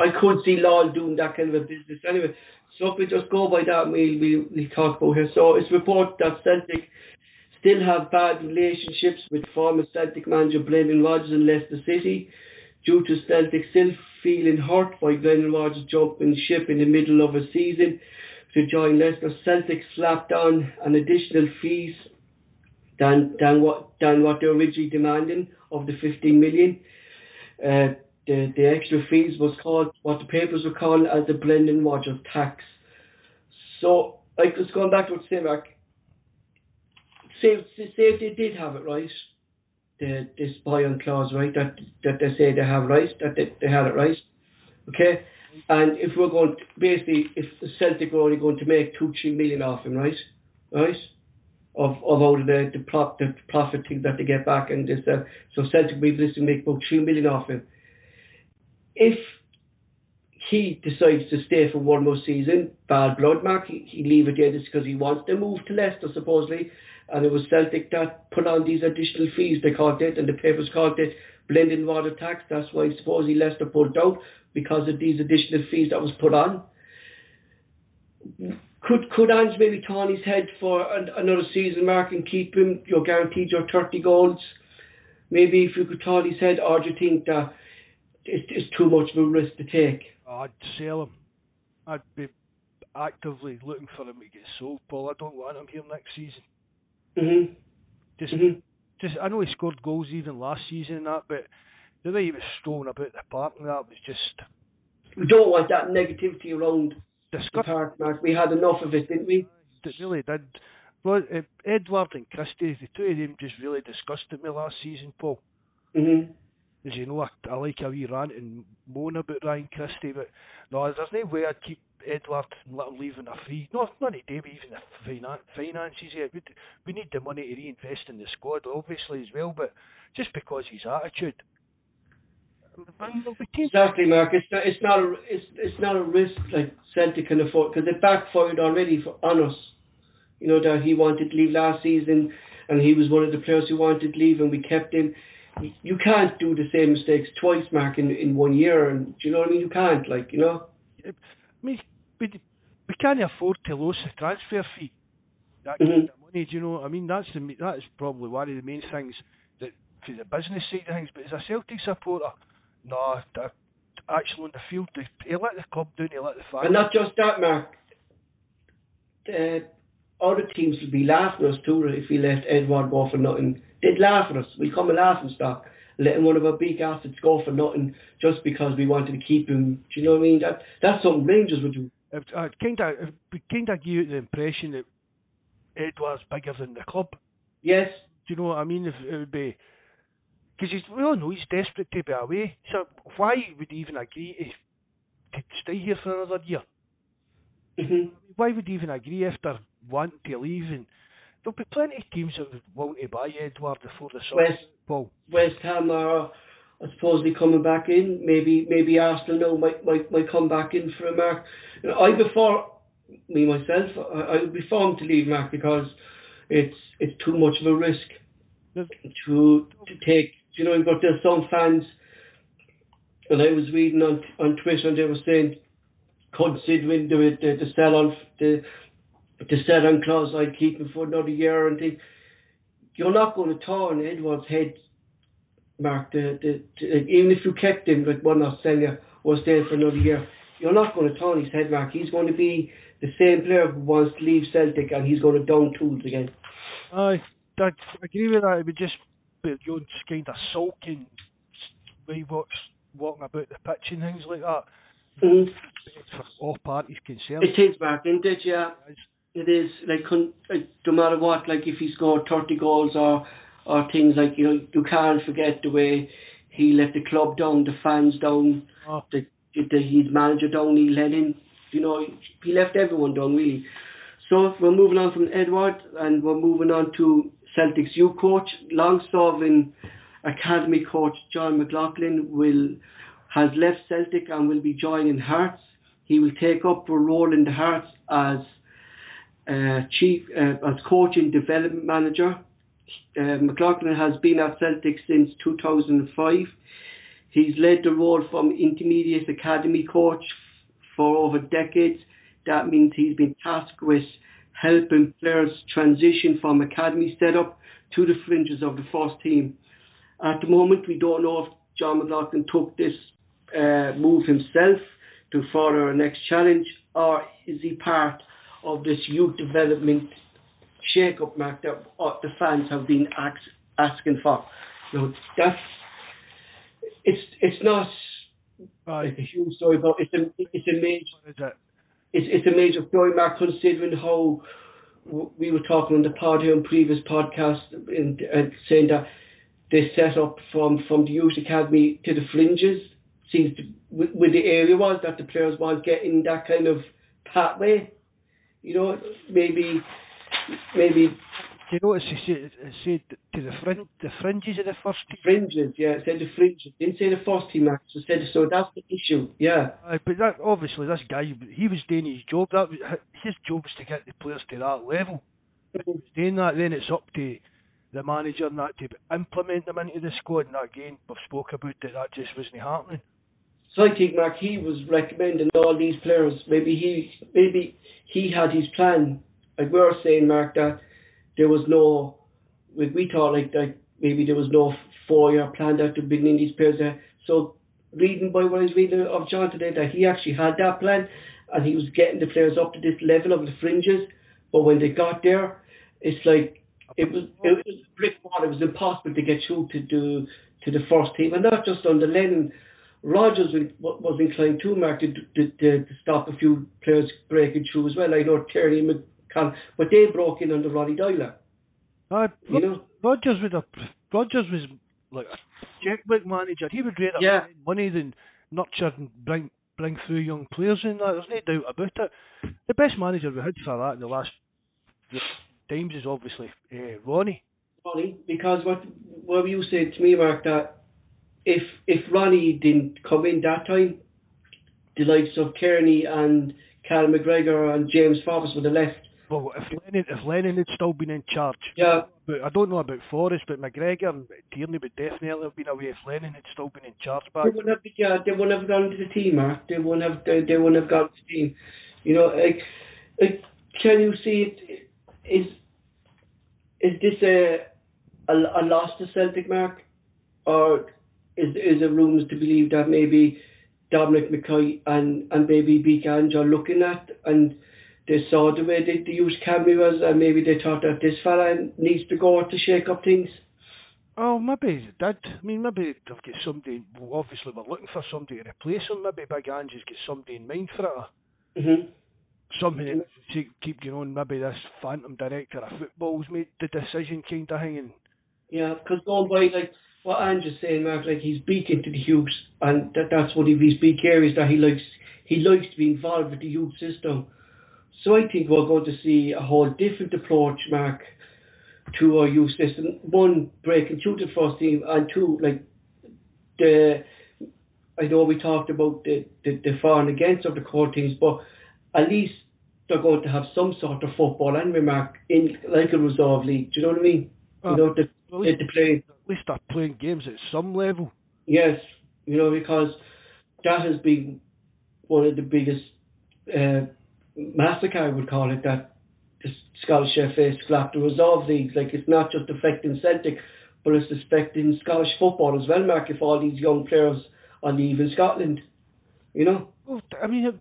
I could see Lyle doing that kind of a business anyway. So if we just go by that, we'll talk about here. So it's reported that Celtic still have bad relationships with former Celtic manager Brendan Rodgers and Leicester City, due to Celtic still feeling hurt by Brendan Rodgers jumping ship in the middle of a season to join Leicester. Celtic slapped on an additional fees than what they originally demanding of the 15 million. The extra fees was called, what the papers were calling as the Brendan Rodgers tax. So, like, just going back to what I said, Mark, say if they did have it, right, this buy-on clause, right, that they say they have, right, that they had it, right, okay? And if we're going to, basically, if the Celtic were only going to make 2-3 million off him, right? Of all the profit thing that they get back, and just so Celtic will be listening to make about 3 million off him. If he decides to stay for one more season, bad blood, Mark, he leave it there just because he wants to move to Leicester supposedly, and it was Celtic that put on these additional fees. They called it, and the papers called it Brendan Rodgers tax. That's why supposedly Leicester pulled out, because of these additional fees that was put on. Could Ange maybe turn his head for another season, Mark, and keep him? You're guaranteed your 30 goals. Maybe if you could turn his head, or do you think that it's too much of a risk to take? I'd sell him. I'd be actively looking for him to get sold, Paul. I don't want him here next season. Mm-hmm. Just I know he scored goals even last season and that, but the way he was strolling about the park and that was just... We don't want that negativity around... Park, Mark. We had enough of it, didn't we? It really did. Well, Edward and Christie, the two of them just really disgusted me last season, Paul. Mm-hmm. As you know, I like a wee rant and moan about Ryan Christie, but no, there's no way I'd keep Edward and let him leave on a free. No, not a day, but even the finances here. We need the money to reinvest in the squad, obviously, as well, but just because his attitude. Exactly, Mark. It's not a risk like Celtic can afford, because it backfired already on us. You know that he wanted to leave last season, and he was one of the players who wanted to leave, and we kept him. You can't do the same mistakes twice, Mark, in 1 year. And do you know what I mean? You can't, like, you know. I mean, we can't afford to lose the transfer fee. That kind of money, do you know? I mean, that is probably one of the main things that for the business side of things. But as a Celtic supporter. No, actually on the field, he let the club down, he let the fans. And not just that, Mark. other teams would be laughing at us too if we left Edward go for nothing. They'd laugh at us. We'd come a laughing stock, letting one of our big assets go for nothing just because we wanted to keep him. Do you know what I mean? That's something Rangers would do. It kind of gave you the impression that Edward's bigger than the club. Yes. Do you know what I mean? If it would be, because we all know he's desperate to be away. So why would he even agree to stay here for another year? Mm-hmm. Why would he even agree after wanting to leave? And there'll be plenty of teams that would want to buy Edward before the summer. West Ham are supposedly coming back in. Maybe Arsenal now might come back in for a Mark. You know, I would be formed to leave Mark because it's too much of a risk to take. You know, but there's some fans, and I was reading on Twitter, and they were saying, considering the sell-on clause, I'd keep him for another year and think, you're not going to turn Edward's head, Mark. Even if you kept him, like one or seller was there for another year, you're not going to turn his head, Mark. He's going to be the same player who wants to leave Celtic, and he's going to down tools again. I agree with that. It would just be your kind of sulking, walking about the pitch and things like that. Mm-hmm. For all parties concerned. It takes back, isn't it? Yeah, it is. Like, no matter what, like if he scored 30 goals or things like, you know, you can't forget the way he let the club down, the fans down, his manager down, Neil Lennon. You know, he left everyone down really. So we're moving on from Edward, and we're moving on to Celtic's youth coach, long-serving academy coach John McLaughlin has left Celtic and will be joining Hearts. He will take up a role in the Hearts as as coach and development manager. McLaughlin has been at Celtic since 2005. He's led the role from intermediate academy coach for over decades. That means he's been tasked with helping players transition from academy setup to the fringes of the first team. At the moment, we don't know if John McLaughlin took this move himself to further our next challenge, or is he part of this youth development shake-up, Mark, that the fans have been asking for? No, it's not a huge story, but it's a major story, Mark, considering how we were talking on the pod here in previous podcasts and saying that this set up from the youth academy to the fringes seems to, with the area was that the players weren't getting that kind of pathway. You know, maybe. You know, it said to the fringes of the first team. Fringes, yeah. It said the fringes. It didn't say the first team, Max. It said, so that's the issue, yeah. But that, obviously, this guy, he was doing his job. His job was to get the players to that level. If he was doing that, then it's up to the manager and that to implement them into the squad. And again, we've spoke about that just wasn't happening. So I think, Mark, he was recommending all these players. Maybe he had his plan. Like we were saying, Mark, that there was no, we thought like maybe there was no 4-year plan that to bring in these players there. So reading by what I was reading of John today, that he actually had that plan and he was getting the players up to this level of the fringes. But when they got there, it's like, it was a brick wall. It was impossible to get through to the first team, and not just under Lennon. Rodgers was inclined too, Mark, to stop a few players breaking through as well. I know Tierney and McCall, but they broke in under Ronnie Dyler. Rodgers was like a checkbook manager. He would rather spend money than nurture and bring through young players in that. There's no doubt about it. The best manager we had for that in the last times is obviously Ronnie. Ronnie, because what you said to me, Mark, that if Ronnie didn't come in that time, the likes of Kearney and Cal McGregor and James Forrest would have left. Well, if Lennon had still been in charge. Yeah. But I don't know about Forrest, but McGregor and Tierney would definitely have been away if Lennon had still been in charge back. They wouldn't have gone to the team, Mark. They wouldn't have gone to the team. You know, can you see it? Is this a loss to Celtic, Mark, or is there rumours to believe that maybe Dominic McKay and maybe Big Ange are looking at and they saw the way they used cameras, and maybe they thought that this fella needs to go to shake up things. Oh, maybe it did. I mean, maybe they've got somebody. Obviously, we're looking for somebody to replace him. Maybe Big Ange's got somebody in mind for it. Mm-hmm. Something to keep going on. Maybe this phantom director of football's made the decision, kind of thing. Yeah, because going by like what Ange is saying, Mark, like he's beacon to the youths, and that's one of his big areas that he likes. He likes to be involved with the youth system. So I think we're going to see a whole different approach, Mark, to our youth system. One, breaking through the first team, and two, like the, I know we talked about the for and against of the core teams, but at least they're going to have some sort of football anyway, Mark, in like a reserve league. Do you know what I mean? You know, to play. At least they're playing games at some level. Yes, you know, because that has been one of the biggest massacre, I would call it, that the Scottish FA scrapped the reserve league. Like, it's not just affecting Celtic, but it's affecting Scottish football as well, Mark, if all these young players are leaving Scotland, you know? Well, I mean,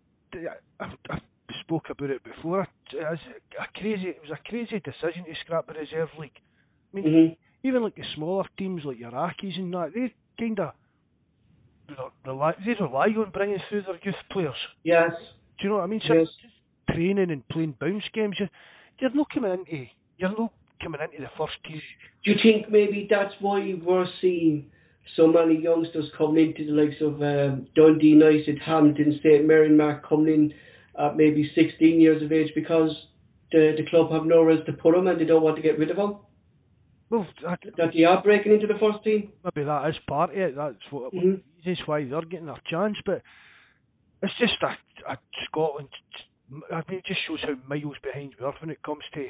I spoke about it before. It was a crazy decision to scrap the reserve league. I mean, even like the smaller teams like your Iraqis and that, they kind of rely on bringing through their youth players. Yes. Do you know what I mean? So yes. Training and playing bounce games, you're not coming into the first team. Do you think maybe that's why we're seeing so many youngsters coming into the likes of Dundee United, Hamilton, St Mirren, Mark, coming in at maybe 16 years of age because the club have nowhere else to put them and they don't want to get rid of them? Well, that they are breaking into the first team? Maybe that is part of it. That's what is why they're getting their chance, but it's just a Scotland. I mean, it just shows how miles behind we are when it comes to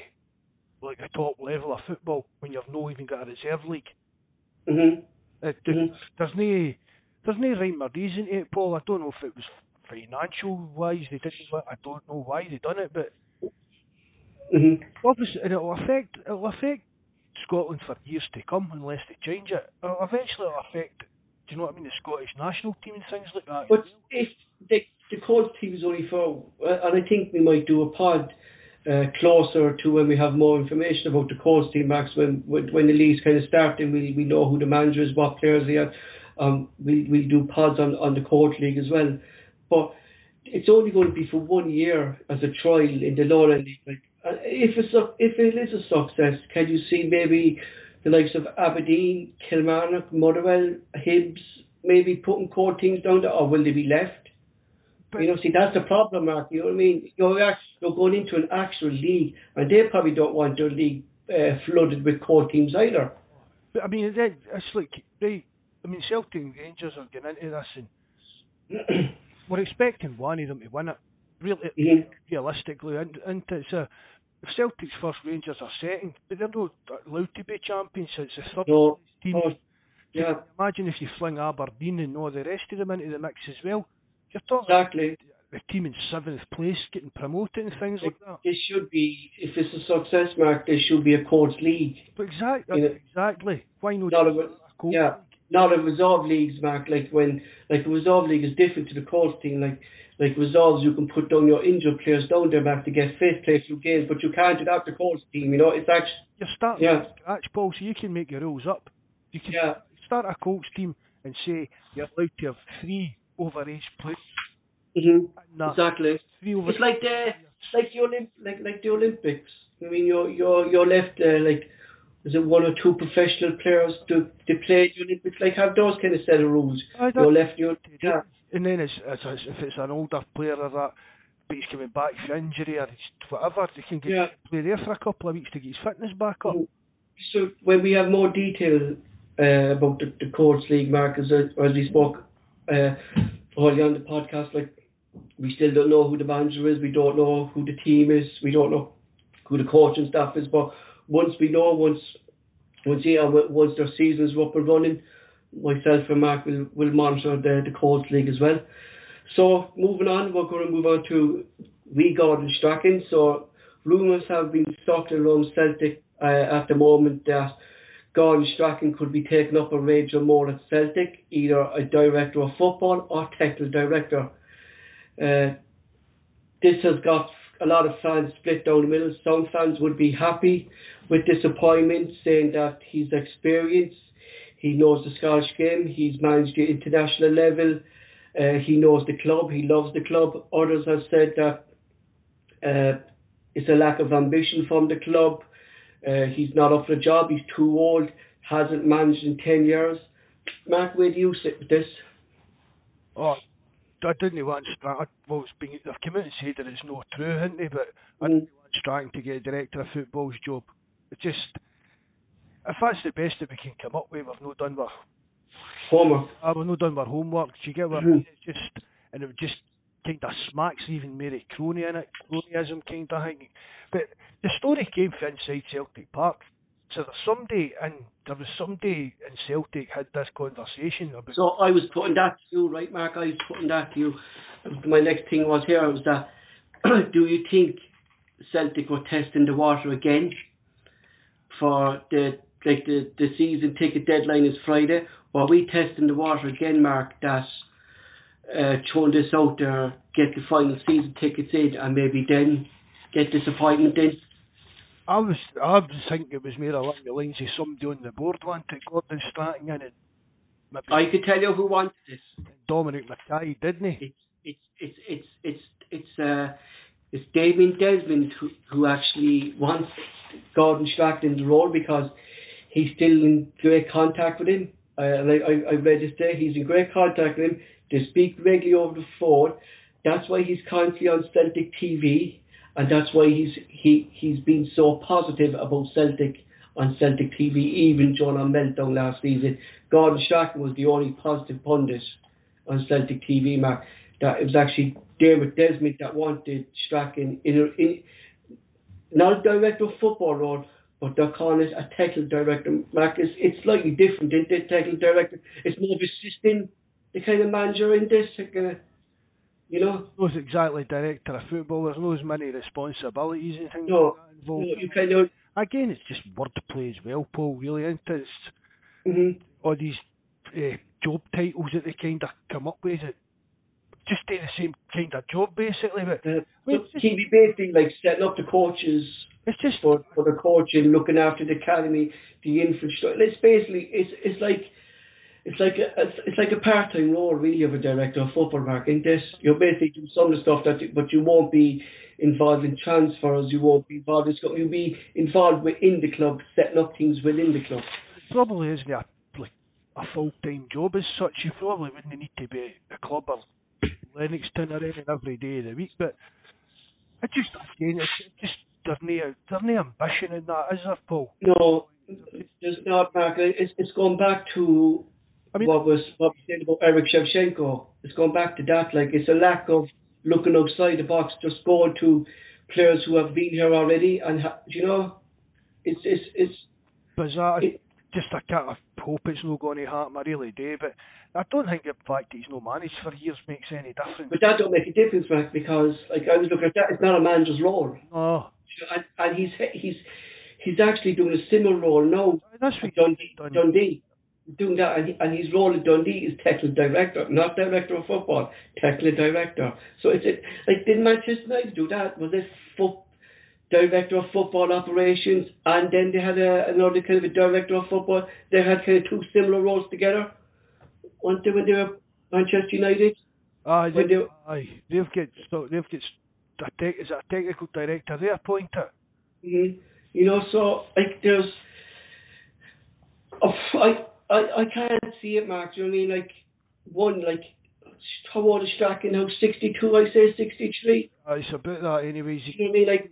like the top level of football when you've not even got a reserve league. There's no rhyme or reason to it, Paul. I don't know if it was financial wise they did it. I don't know why they done it, but obviously, and it'll affect Scotland for years to come unless they change it. Eventually, it'll affect. Do you know what I mean? The Scottish national team and things like that. But if the cold team is only for, and I think we might do a pod closer to when we have more information about the cold team, Max. When the league's kind of starting, we know who the manager is, what players they are. We'll do pods on the cold league as well. But it's only going to be for 1 year as a trial in the lower league. Like, if it is a success, can you see maybe the likes of Aberdeen, Kilmarnock, Motherwell, Hibs, maybe putting core teams down there, or will they be left? But, you know, see, that's the problem, Mark. You know what I mean? You're going into an actual league, and they probably don't want their league flooded with core teams either. But, I mean, it's like, Celtic and Rangers are getting into this, and we're expecting one of them to win it. Really, realistically, and it's a... Celtic's first, Rangers are second, but they're not allowed to be champions. It's the third team. Oh, yeah. So imagine if you fling Aberdeen and all the rest of them into the mix as well. You're talking exactly the team in seventh place getting promoted and things like that. It should be, if it's a success, Mark, there should be a coach league. But exactly, you know? Exactly. Why not a coach? Yeah, not a reserve leagues, Mark. Like a reserve league is different to the coach team. Like reserves, you can put down your injured players down there back to get fit, play through games, but you can't do that to coach team, you know. It's actually... You're starting from scratch, Paul, so you can make your rules up. You can start a coach team and say you're allowed to have 3 overage players. Exactly. 3 overage. It's like the Olympics. I mean, you're left is it 1 or 2 professional players to play at the Olympics? Like, have those kind of set of rules. You're left... And then it's, if it's an older player or that, but he's coming back for injury or whatever, they can get to play there for a couple of weeks to get his fitness back up. So when we have more detail about the course league, Mark, as we spoke earlier on the podcast, like we still don't know who the manager is, we don't know who the team is, we don't know who the coaching staff is, but once we know, once their seasons are up and running, myself and Mark will monitor the Colts League as well. So moving on, we're going to move on to Gordon Strachan. So rumours have been circling around Celtic at the moment that Gordon Strachan could be taking up a Ranger more at Celtic, either a director of football or technical director. This has got a lot of fans split down the middle. Some fans would be happy with disappointment, saying that he's experienced, he knows the Scottish game, he's managed the international level, he knows the club, he loves the club. Others have said that it's a lack of ambition from the club, he's not up for the job, he's too old, hasn't managed in 10 years. Mark, where do you sit with this? Oh, I didn't want Strachan. Well, I've come out and said that it's not true, hadn't they? But I didn't want Strachan to get a director of football's job. It's just, if that's the best that we can come up with, we've not done our homework. We've not done our homework. Do you get what I mean? It's just, and it just kind of smacks even Mary Crony in it, cronyism kind of thing. But the story came from inside Celtic Park. So there was somebody in Celtic had this conversation about. So I was putting that to you, right, Mark? I was putting that to you. My next thing was here was that. Do you think Celtic were testing the water again? For the season ticket deadline is Friday. Were we testing the water again, Mark? That throwing this out there, get the final season tickets in, and maybe then get disappointment in. I was thinking it was more along the lines of somebody on the board wanted Gordon Strachan in it. I could tell you who wanted this. Dominic McKay, didn't he? It's Damien Desmond who actually wants Gordon Strachan in the role because he's still in great contact with him. I read this day, he's in great contact with him. They speak regularly over the phone. That's why he's currently on Celtic TV. And that's why he's been so positive about Celtic on Celtic TV, even during our meltdown last season. Gordon Strachan was the only positive pundit on Celtic TV, Mark. That it was actually Dermot Desmond that wanted Strachan in not a director of football role, but they're calling it a technical director. Mark, it's slightly different, isn't it? Technical director. It's more of assisting the kind of manager in this. You know, he was exactly director of football. There's no as many responsibilities and things like that involved. No, you kind of, again, it's just wordplay as well, Paul. Really, isn't it? All these job titles that they kind of come up with. It just do the same kind of job basically. But can be basically like setting up the coaches. It's just for the coaching, looking after the academy, the infrastructure. It's basically It's like a part-time role, really, of a director of football, Mark. In this, you'll basically do some of the stuff, but you won't be involved in transfers, you won't be involved in stuff, you'll be involved within the club, setting up things within the club. It probably isn't a full-time job as such. You probably wouldn't need to be at the club or Lennoxton or anything every day of the week, but it's just there's no ambition in that, is there, Paul? No, there's not, Mark. It's going back to... I mean, what we said about Eric Shevchenko, it's gone back to that. Like, it's a lack of looking outside the box, just going to players who have been here already, and it's bizarre. I can't hope it's not going to happen. I really do, but I don't think the fact that he's not managed for years makes any difference. But that don't make a difference, Mac, because like I was looking at that, it's not a manager's role. Oh, and he's actually doing a similar role now. That's what Dundee. Doing that, and his role at Dundee is technical director, not director of football, technical director. So did Manchester United do that? Was it director of football operations, and then they had another kind of a director of football? They had kind of two similar roles together. Weren't they when they were Manchester United? Is that a technical director there, pointer? Mm-hmm. You know, so like there's. I can't see it, Mark. Do you know what I mean? Like, how old is Strachan now? 62, I say, 63? It's about that, anyways. Do you know what I mean? Like,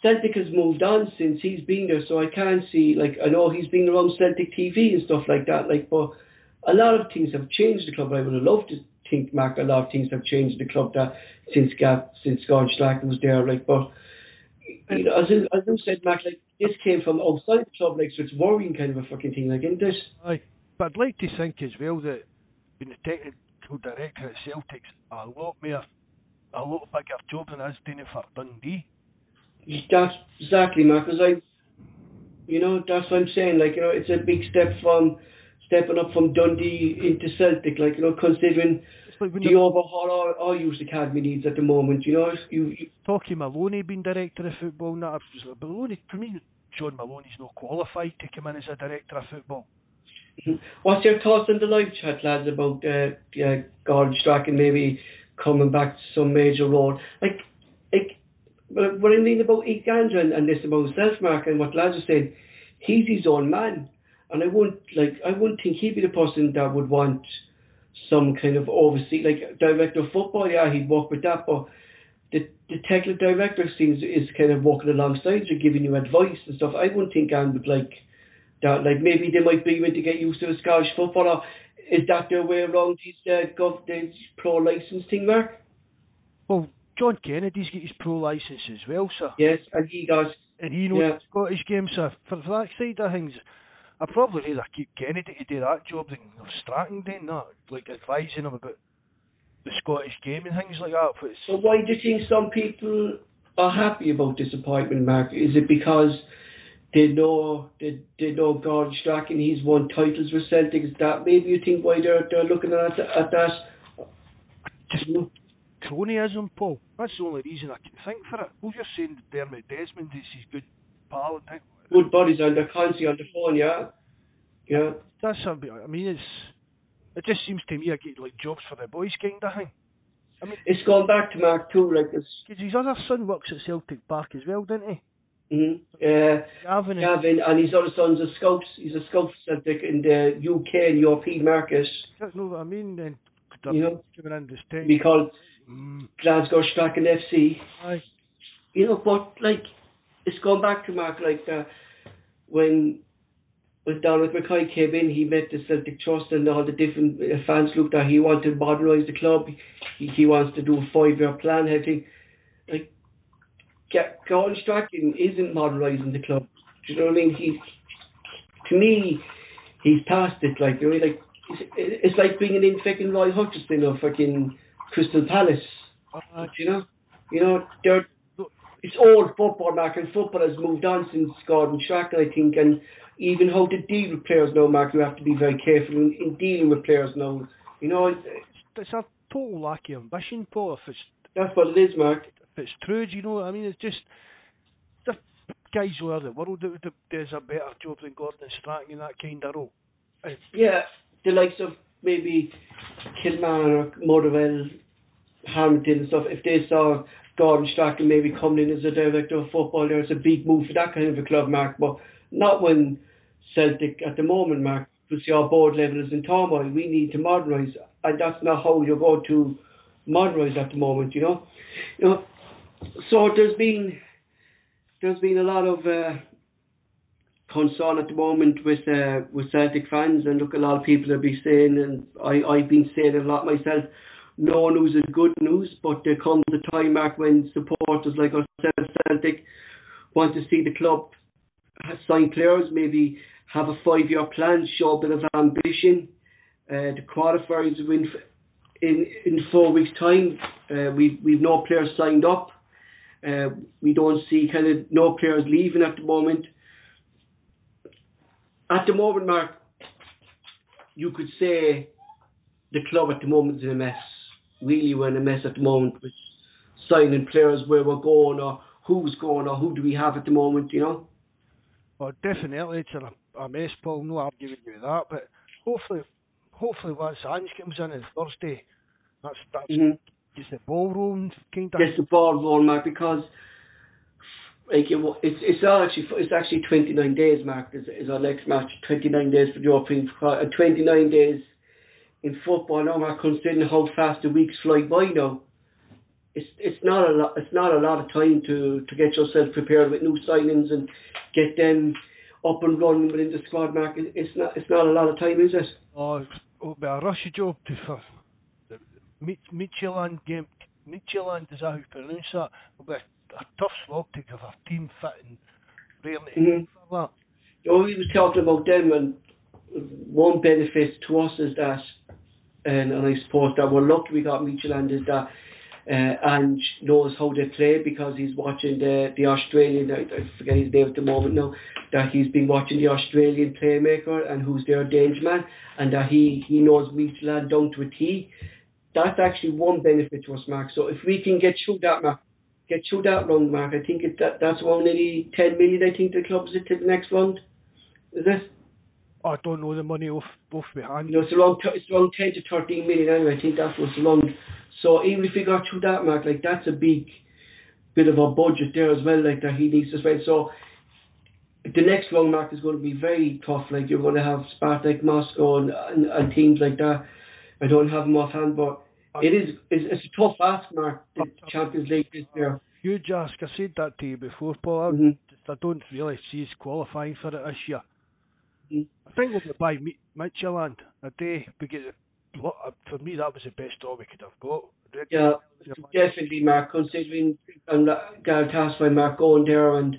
Celtic has moved on since he's been there, so I can't see, like, I know he's been around Celtic TV and stuff like that, like, but a lot of things have changed the club. I would have loved to think, Mark, a lot of things have changed the club that since Gordon Strachan was there, like, but, you know, as you said, Mark, like, this came from outside the club, like, so it's worrying kind of a fucking thing, like, isn't this? Aye, but I'd like to think as well that being the technical director at Celtic's a lot bigger job than I was doing it for Dundee. That's exactly, Mark, because that's what I'm saying, like, you know, it's a big step from stepping up from Dundee into Celtic, like, you know, considering Like when the overhaul our youth academy needs at the moment, you know. You talking Maloney being director of football, now Maloney, for me, John Maloney's not qualified to come in as a director of football. What's your thoughts on the live chat, lads, about Gordon Strachan maybe coming back to some major role? Like what I mean about Ganja and this about self-mark and what lads are saying, he's his own man, and I wouldn't think he'd be the person that would want some kind of oversee, like director of football. Yeah, he'd work with that, but the technical director seems is kind of walking alongside you, giving you advice and stuff. I wouldn't think Ange would like that. Like maybe they might be meant to get used to the Scottish football, or is that their way around this pro license thing, Mark? Well, John Kennedy's got his pro license as well, sir. Yes, and he does. And he knows the Scottish game, sir. For that side of things, I'd probably rather keep Kennedy to do that job than Stratton doing that, like advising him about the Scottish game and things like that. So why do you think some people are happy about this appointment, Mark? Is it because they know Gordon Strachan, he's won titles with Celtic? Is that maybe you think why they're looking at that? Just cronyism, Paul. That's the only reason I can think for it. Well, you're saying that Dermot Desmond is his good pal and things. Good buddies on the currency on the phone, yeah. That's something. I mean, it just seems to me I get like jobs for the boys kind of thing. I mean, it's gone back to Mark too, like this. Because his other son works at Celtic Park as well, doesn't he? Mm-hmm. Gavin, and his other son's a scouts. He's a scout for Celtic in the UK and European market. That's not what I mean. Then we call Glasgow Strachan FC. Aye. You know, but like. It's gone back to Mark, like when Dominic McKay came in, he met the Celtic Trust and all the different fans looked at. He wanted to modernise the club. He wants to do a 5-year plan. I think like Gordon Strachan isn't modernising the club. Do you know what I mean? He's past it. Like, you know, like it's like bringing in fucking Roy Hutchinson or fucking Crystal Palace. You know they're. It's old football, Mark, and football has moved on since Gordon Strachan, I think, and even how to deal with players now, Mark, you have to be very careful in dealing with players now. You know, it's a total lack of ambition, Paul. That's what it is, Mark. If it's true, do you know what I mean? It's just the guys who are the world that does a better job than Gordon Strachan in that kind of role. Yeah, the likes of maybe Kilmarnock, Motherwell, Hamilton and stuff, if they saw Gordon Strachan maybe coming in as a director of football there, it's a big move for that kind of a club, Mark, but not when Celtic at the moment, Mark, because our board level is in turmoil. We need to modernise, and that's not how you're going to modernise at the moment, you know. So there's been a lot of concern at the moment with Celtic fans, and look, a lot of people have been saying, and I've been saying it a lot myself, no news is good news, but there comes a time, Mark, when supporters like ourselves, Celtic, want to see the club sign players, maybe have a 5-year plan, show a bit of ambition. The qualifiers in 4 weeks' time. We've no players signed up. We don't see kind of no players leaving at the moment. At the moment, Mark, you could say the club at the moment is in a mess. Really, we're in a mess at the moment with signing players, where we're going or who's going or who do we have at the moment, you know? Well, definitely it's a mess, Paul, no arguing with that, but hopefully once Ange comes in on Thursday, that's just the ball rolling kind of. Yes, the ball rolling, Mark, because like, it's actually 29 days, Mark, is our next match, 29 days for the European, 29 days in football now, Mark, considering how fast the weeks fly by now. It's not a lot of time to get yourself prepared with new signings and get them up and running within the squad, Mark. It's not a lot of time, is it? Oh, it'll be a rush job for the Midtjylland game. Midtjylland, is that how you pronounce that? It'll be a tough slog to give our team fit and really for that. Oh, we were talking about them, and one benefit to us is that, and I suppose that we're lucky we got Midtjylland, is that Ange knows how they play, because he's watching the Australian, I forget his name at the moment now, that he's been watching the Australian playmaker and who's their danger man, and that he knows Midtjylland down to a T. that's actually one benefit to us, Mark. So if we can get through that round, Mark, I think that's around nearly 10 million, I think the club's it to the next round. Is it? I don't know the money off my hand. You know, it's around 10 to 13 million anyway, I think that was the round. So even if we got through that, Mark, like that's a big bit of a budget there as well, like that he needs to spend. So the next round, Mark, is going to be very tough. Like you're going to have Spartak Moscow and teams like that. I don't have them offhand, but it's a tough ask, Mark. The Champions League this year. Huge ask. I said that to you before, Paul. I don't really see us qualifying for it this year. Mm-hmm. I think we'll buy Midtjylland a day because for me that was the best draw we could have got. Yeah, definitely, Mark. Considering Galatasaray, Mark, going there and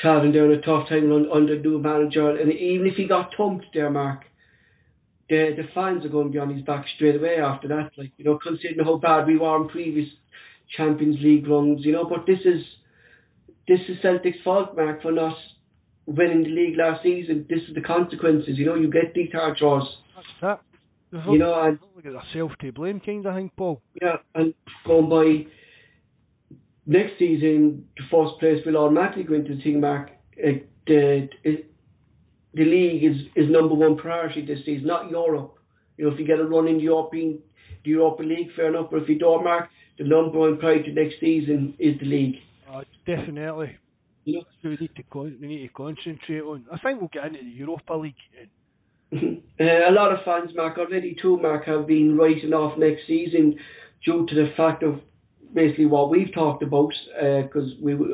travelling there in a tough time under new manager, and even if he got thumped there, Mark, the fans are going to be on his back straight away after that. Like, you know, considering how bad we were in previous Champions League runs, you know, but this is Celtic's fault, Mark, for not winning the league last season. This is the consequences, you know. You get these hard draws. That's that. You know, and we got ourselves to blame, kind of thing, Paul. Yeah, and going by next season, the first place will automatically go into the thing, Mark. The league is number one priority this season, not Europe. You know, if you get a run in the Europa League, fair enough. But if you don't, Mark, the number one priority next season is the league. Definitely. You know, so we need to concentrate on. I think we'll get into the Europa League. A lot of fans, Mark, already too, Mark, have been writing off next season due to the fact of basically what we've talked about, because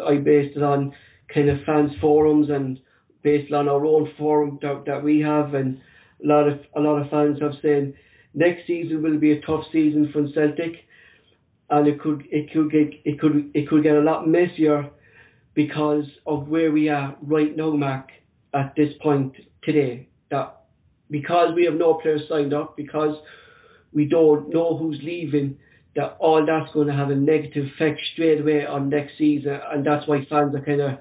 I based it on kind of fans forums and based on our own forum that we have, and a lot of fans have said next season will be a tough season for Celtic, and it could get a lot messier because of where we are right now, Mark, at this point today. That because we have no players signed up, because we don't know who's leaving, that all that's going to have a negative effect straight away on next season, and that's why fans are kind of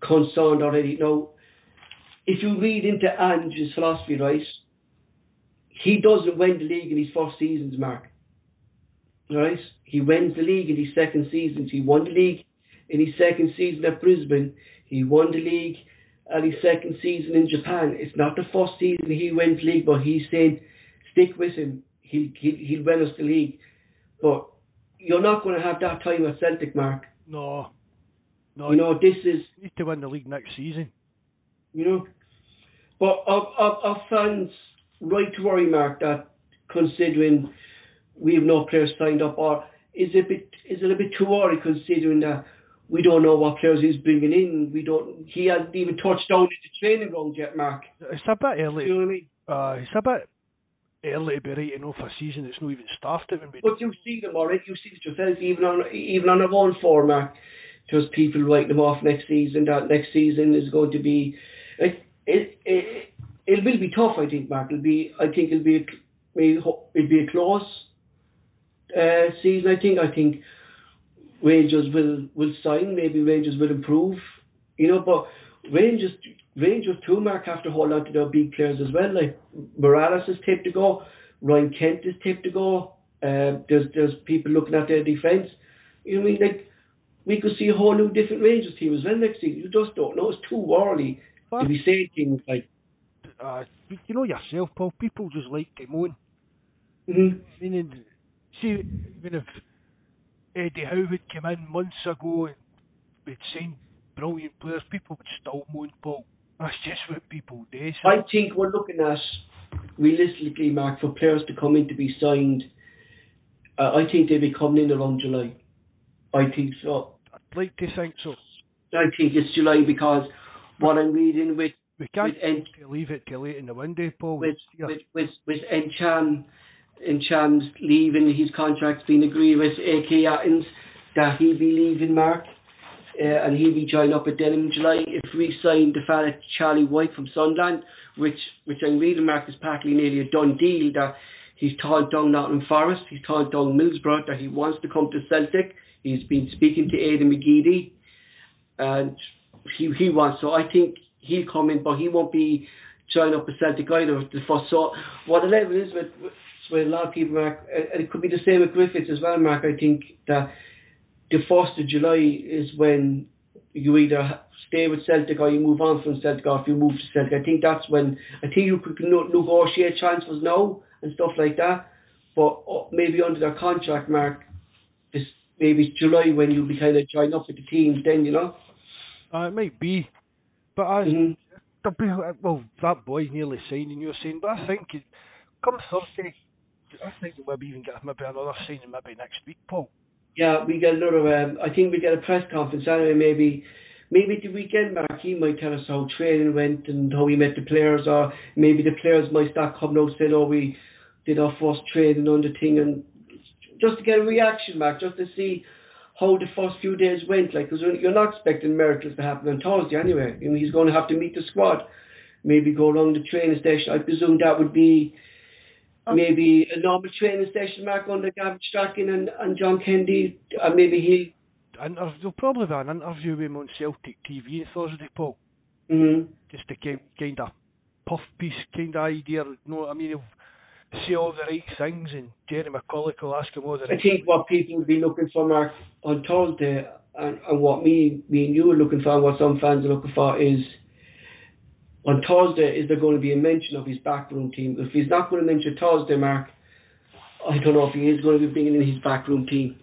concerned already. Now, if you read into Ange's philosophy, right, he doesn't win the league in his first seasons, Mark. Right? He wins the league in his second seasons. He won the league in his second season at Brisbane. He won the league at his second season in Japan. It's not the first season he wins the league, but he's saying, stick with him. He'll win us the league. But you're not going to have that time at Celtic, Mark. No. You know, this is... We need to win the league next season. You know, but our fans right to worry, Mark, that considering we have no players signed up, or is it a bit too early considering that we don't know what players he's bringing in. He hasn't even touched down in the training ground yet, Mark. It's a bit early. You know what I mean? Early to be writing off a season that's not even started. But you see them already. You see it yourself, even on our own form, Mark. There's people writing them off next season. That next season is going to be it will be tough, I think, Mark. It'll be a close season. I think Rangers will sign. Maybe Rangers will improve. You know, but Rangers too, Mark, have to hold on to their big players as well. Like Morales is tipped to go, Ryan Kent is tipped to go. There's people looking at their defence. You know what I mean? Like, we could see a whole new different Rangers team as well next season. You just don't know. It's too early to be saying things like. You know yourself, Paul. People just like to moan. Mm-hmm. I mean, see, even if Eddie Howe had come in months ago and we'd signed brilliant players, people would still moan, Paul. That's just what people do. So. I think we're looking at, realistically, Mark, for players to come in to be signed, I think they'll be coming in around July. I think so. I'd like to think so. I think it's July because what I'm reading with... We can't leave it till late in the window, Paul. With Ntcham's leaving, his contract's been agreed with AEK Athens, that he'll be leaving, Mark. And he'll be joining up at Denham in July. If we sign the fella Charlie White from Sunderland, which I'm reading, Mark, is partly nearly a done deal, that he's torn down Nottingham Forest, he's torn down Middlesbrough, that he wants to come to Celtic. He's been speaking to Aidan McGeady, and he wants. So I think he'll come in, but he won't be joining up with Celtic either. So what the level is with where a lot of people are, and it could be the same with Griffiths as well, Mark. I think that the 1st of July is when you either stay with Celtic or you move on from Celtic, or if you move to Celtic. I think that's when, I think you could negotiate transfers now and stuff like that, but maybe under their contract, Mark, this, maybe it's July when you'll be kind of joined up with the teams then, you know? It might be, but I... Mm-hmm. Well, that boy's nearly signing, you're saying, but I think come Thursday, I think we'll maybe even get maybe another signing maybe next week, Paul. Yeah, we get another. I think we get a press conference anyway. Maybe the weekend, Mark, he might tell us how training went and how he met the players, or maybe the players might start coming out and saying, "Oh, we did our first training on the thing," and just to get a reaction, Mark, just to see how the first few days went, like, because you're not expecting miracles to happen on Thursday anyway. You know, he's going to have to meet the squad, maybe go along the training station. I presume that would be maybe a normal training session, Mark, under Gavin Strachan and John Kendy, and maybe there'll probably be an interview with him on Celtic TV Thursday, Paul. Mm-hmm. Just a kind of puff piece kind of idea, you know what I mean? See all the right things, and Jerry McCulloch will ask him all the right things. I think what people will be looking for, Mark, on Thursday, and what me and you are looking for, and what some fans are looking for, is on Thursday, is there going to be a mention of his backroom team? If he's not going to mention Thursday, Mark, I don't know if he is going to be bringing in his backroom team.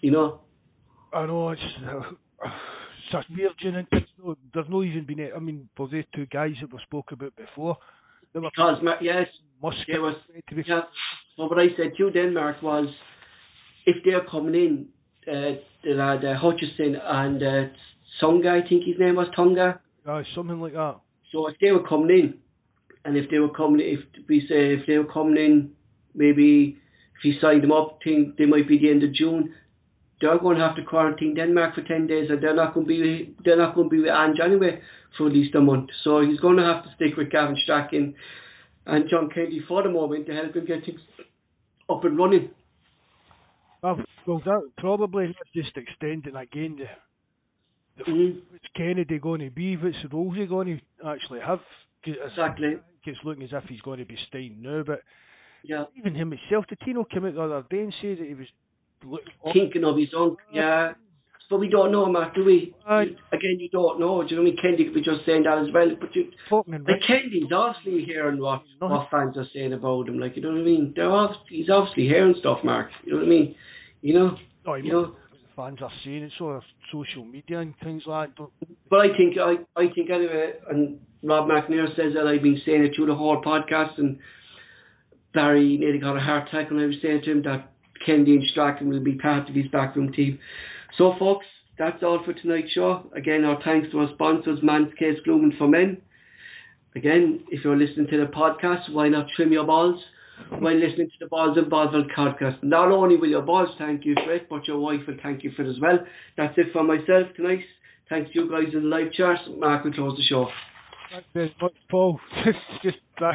You know? I know, it's a weird, and there's no even been, I mean, for those two guys that we spoke about before, they were... Because, Mark, yes... Yeah, well, what I said to Denmark was, if they're coming in, the lad Hutchison and Songa, I think his name was Tonga. Something like that. So if they were coming in, and if they were coming in, maybe if you signed them up, think they might be the end of June. They're going to have to quarantine Denmark for 10 days, and they're not going to be with Ange anyway for at least a month. So he's going to have to stick with Gavin Strachan and John Kenny for the moment to help him get things up and running. Well, that probably just extending again what's Kennedy going to be, what's the roles he's going to actually have. Exactly. It's looking as if he's going to be staying now, but yeah. Even him himself, Tino came out the other day and said that he was thinking of his own, yeah. But we don't know, Mark, do we? Again, you don't know. Do you know what I mean? Kendy could be just saying that as well. But Kendy's obviously hearing what fans are saying about him. Like, you know what I mean? He's obviously hearing stuff, Mark. You know what I mean? You know? No, you know? The fans are saying it's on social media and things like that. But I think anyway, and Rob McNair says that, I've been saying it through the whole podcast, and Barry nearly got a heart attack when I was saying to him that Kendy and Strachan will be part of his backroom team. So, folks, that's all for tonight's show. Again, our thanks to our sponsors, Manscaped Grooming for Men. Again, if you're listening to the podcast, why not trim your balls while listening to the Balls and Boswell podcast? Not only will your balls thank you for it, but your wife will thank you for it as well. That's it for myself tonight. Thanks to you guys in the live charts. Mark will close the show. Thanks very much, Paul. I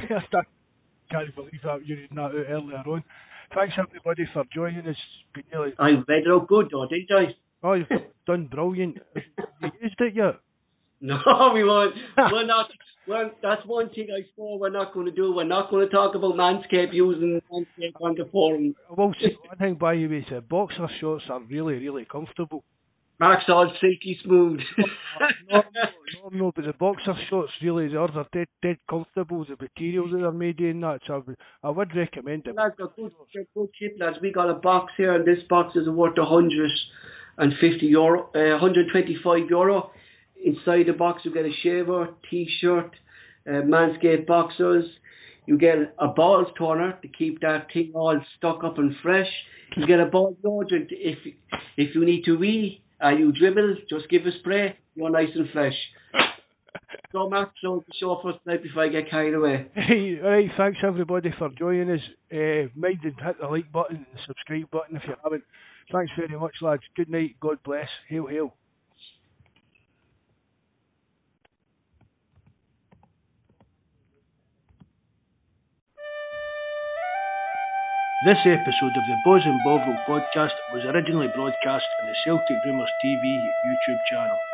can't believe that you didn't know that earlier on. Thanks everybody for joining us. I read it all good though, didn't I? Oh, you've done brilliant. You used it yet? No, we won't. We're not. That's one thing I swore we're not going to do. We're not going to talk about Manscaped using Manscaped on the forum. I will say one thing, by the way, boxer shorts are really, really comfortable. Mark's all silky smooth. No, but the boxer shorts really, they're dead comfortable, the materials that are made in that, so I would recommend it. Lads, good tip, lads. We got a box here, and this box is worth €125. Inside the box, you get a shaver, t-shirt, Manscaped boxers. You get a balls toner to keep that thing all stuck up and fresh. You get a ball deodorant if you need to wee. You dribble, just give a spray, you're nice and fresh. So, Mark, close the show for us tonight before I get carried away. Hey, alright, thanks everybody for joining us. Mind and hit the like button and the subscribe button if you haven't. Thanks very much, lads. Good night, God bless. Hail, hail. This episode of the Boz and Bovril podcast was originally broadcast on the Celtic Rumours TV YouTube channel.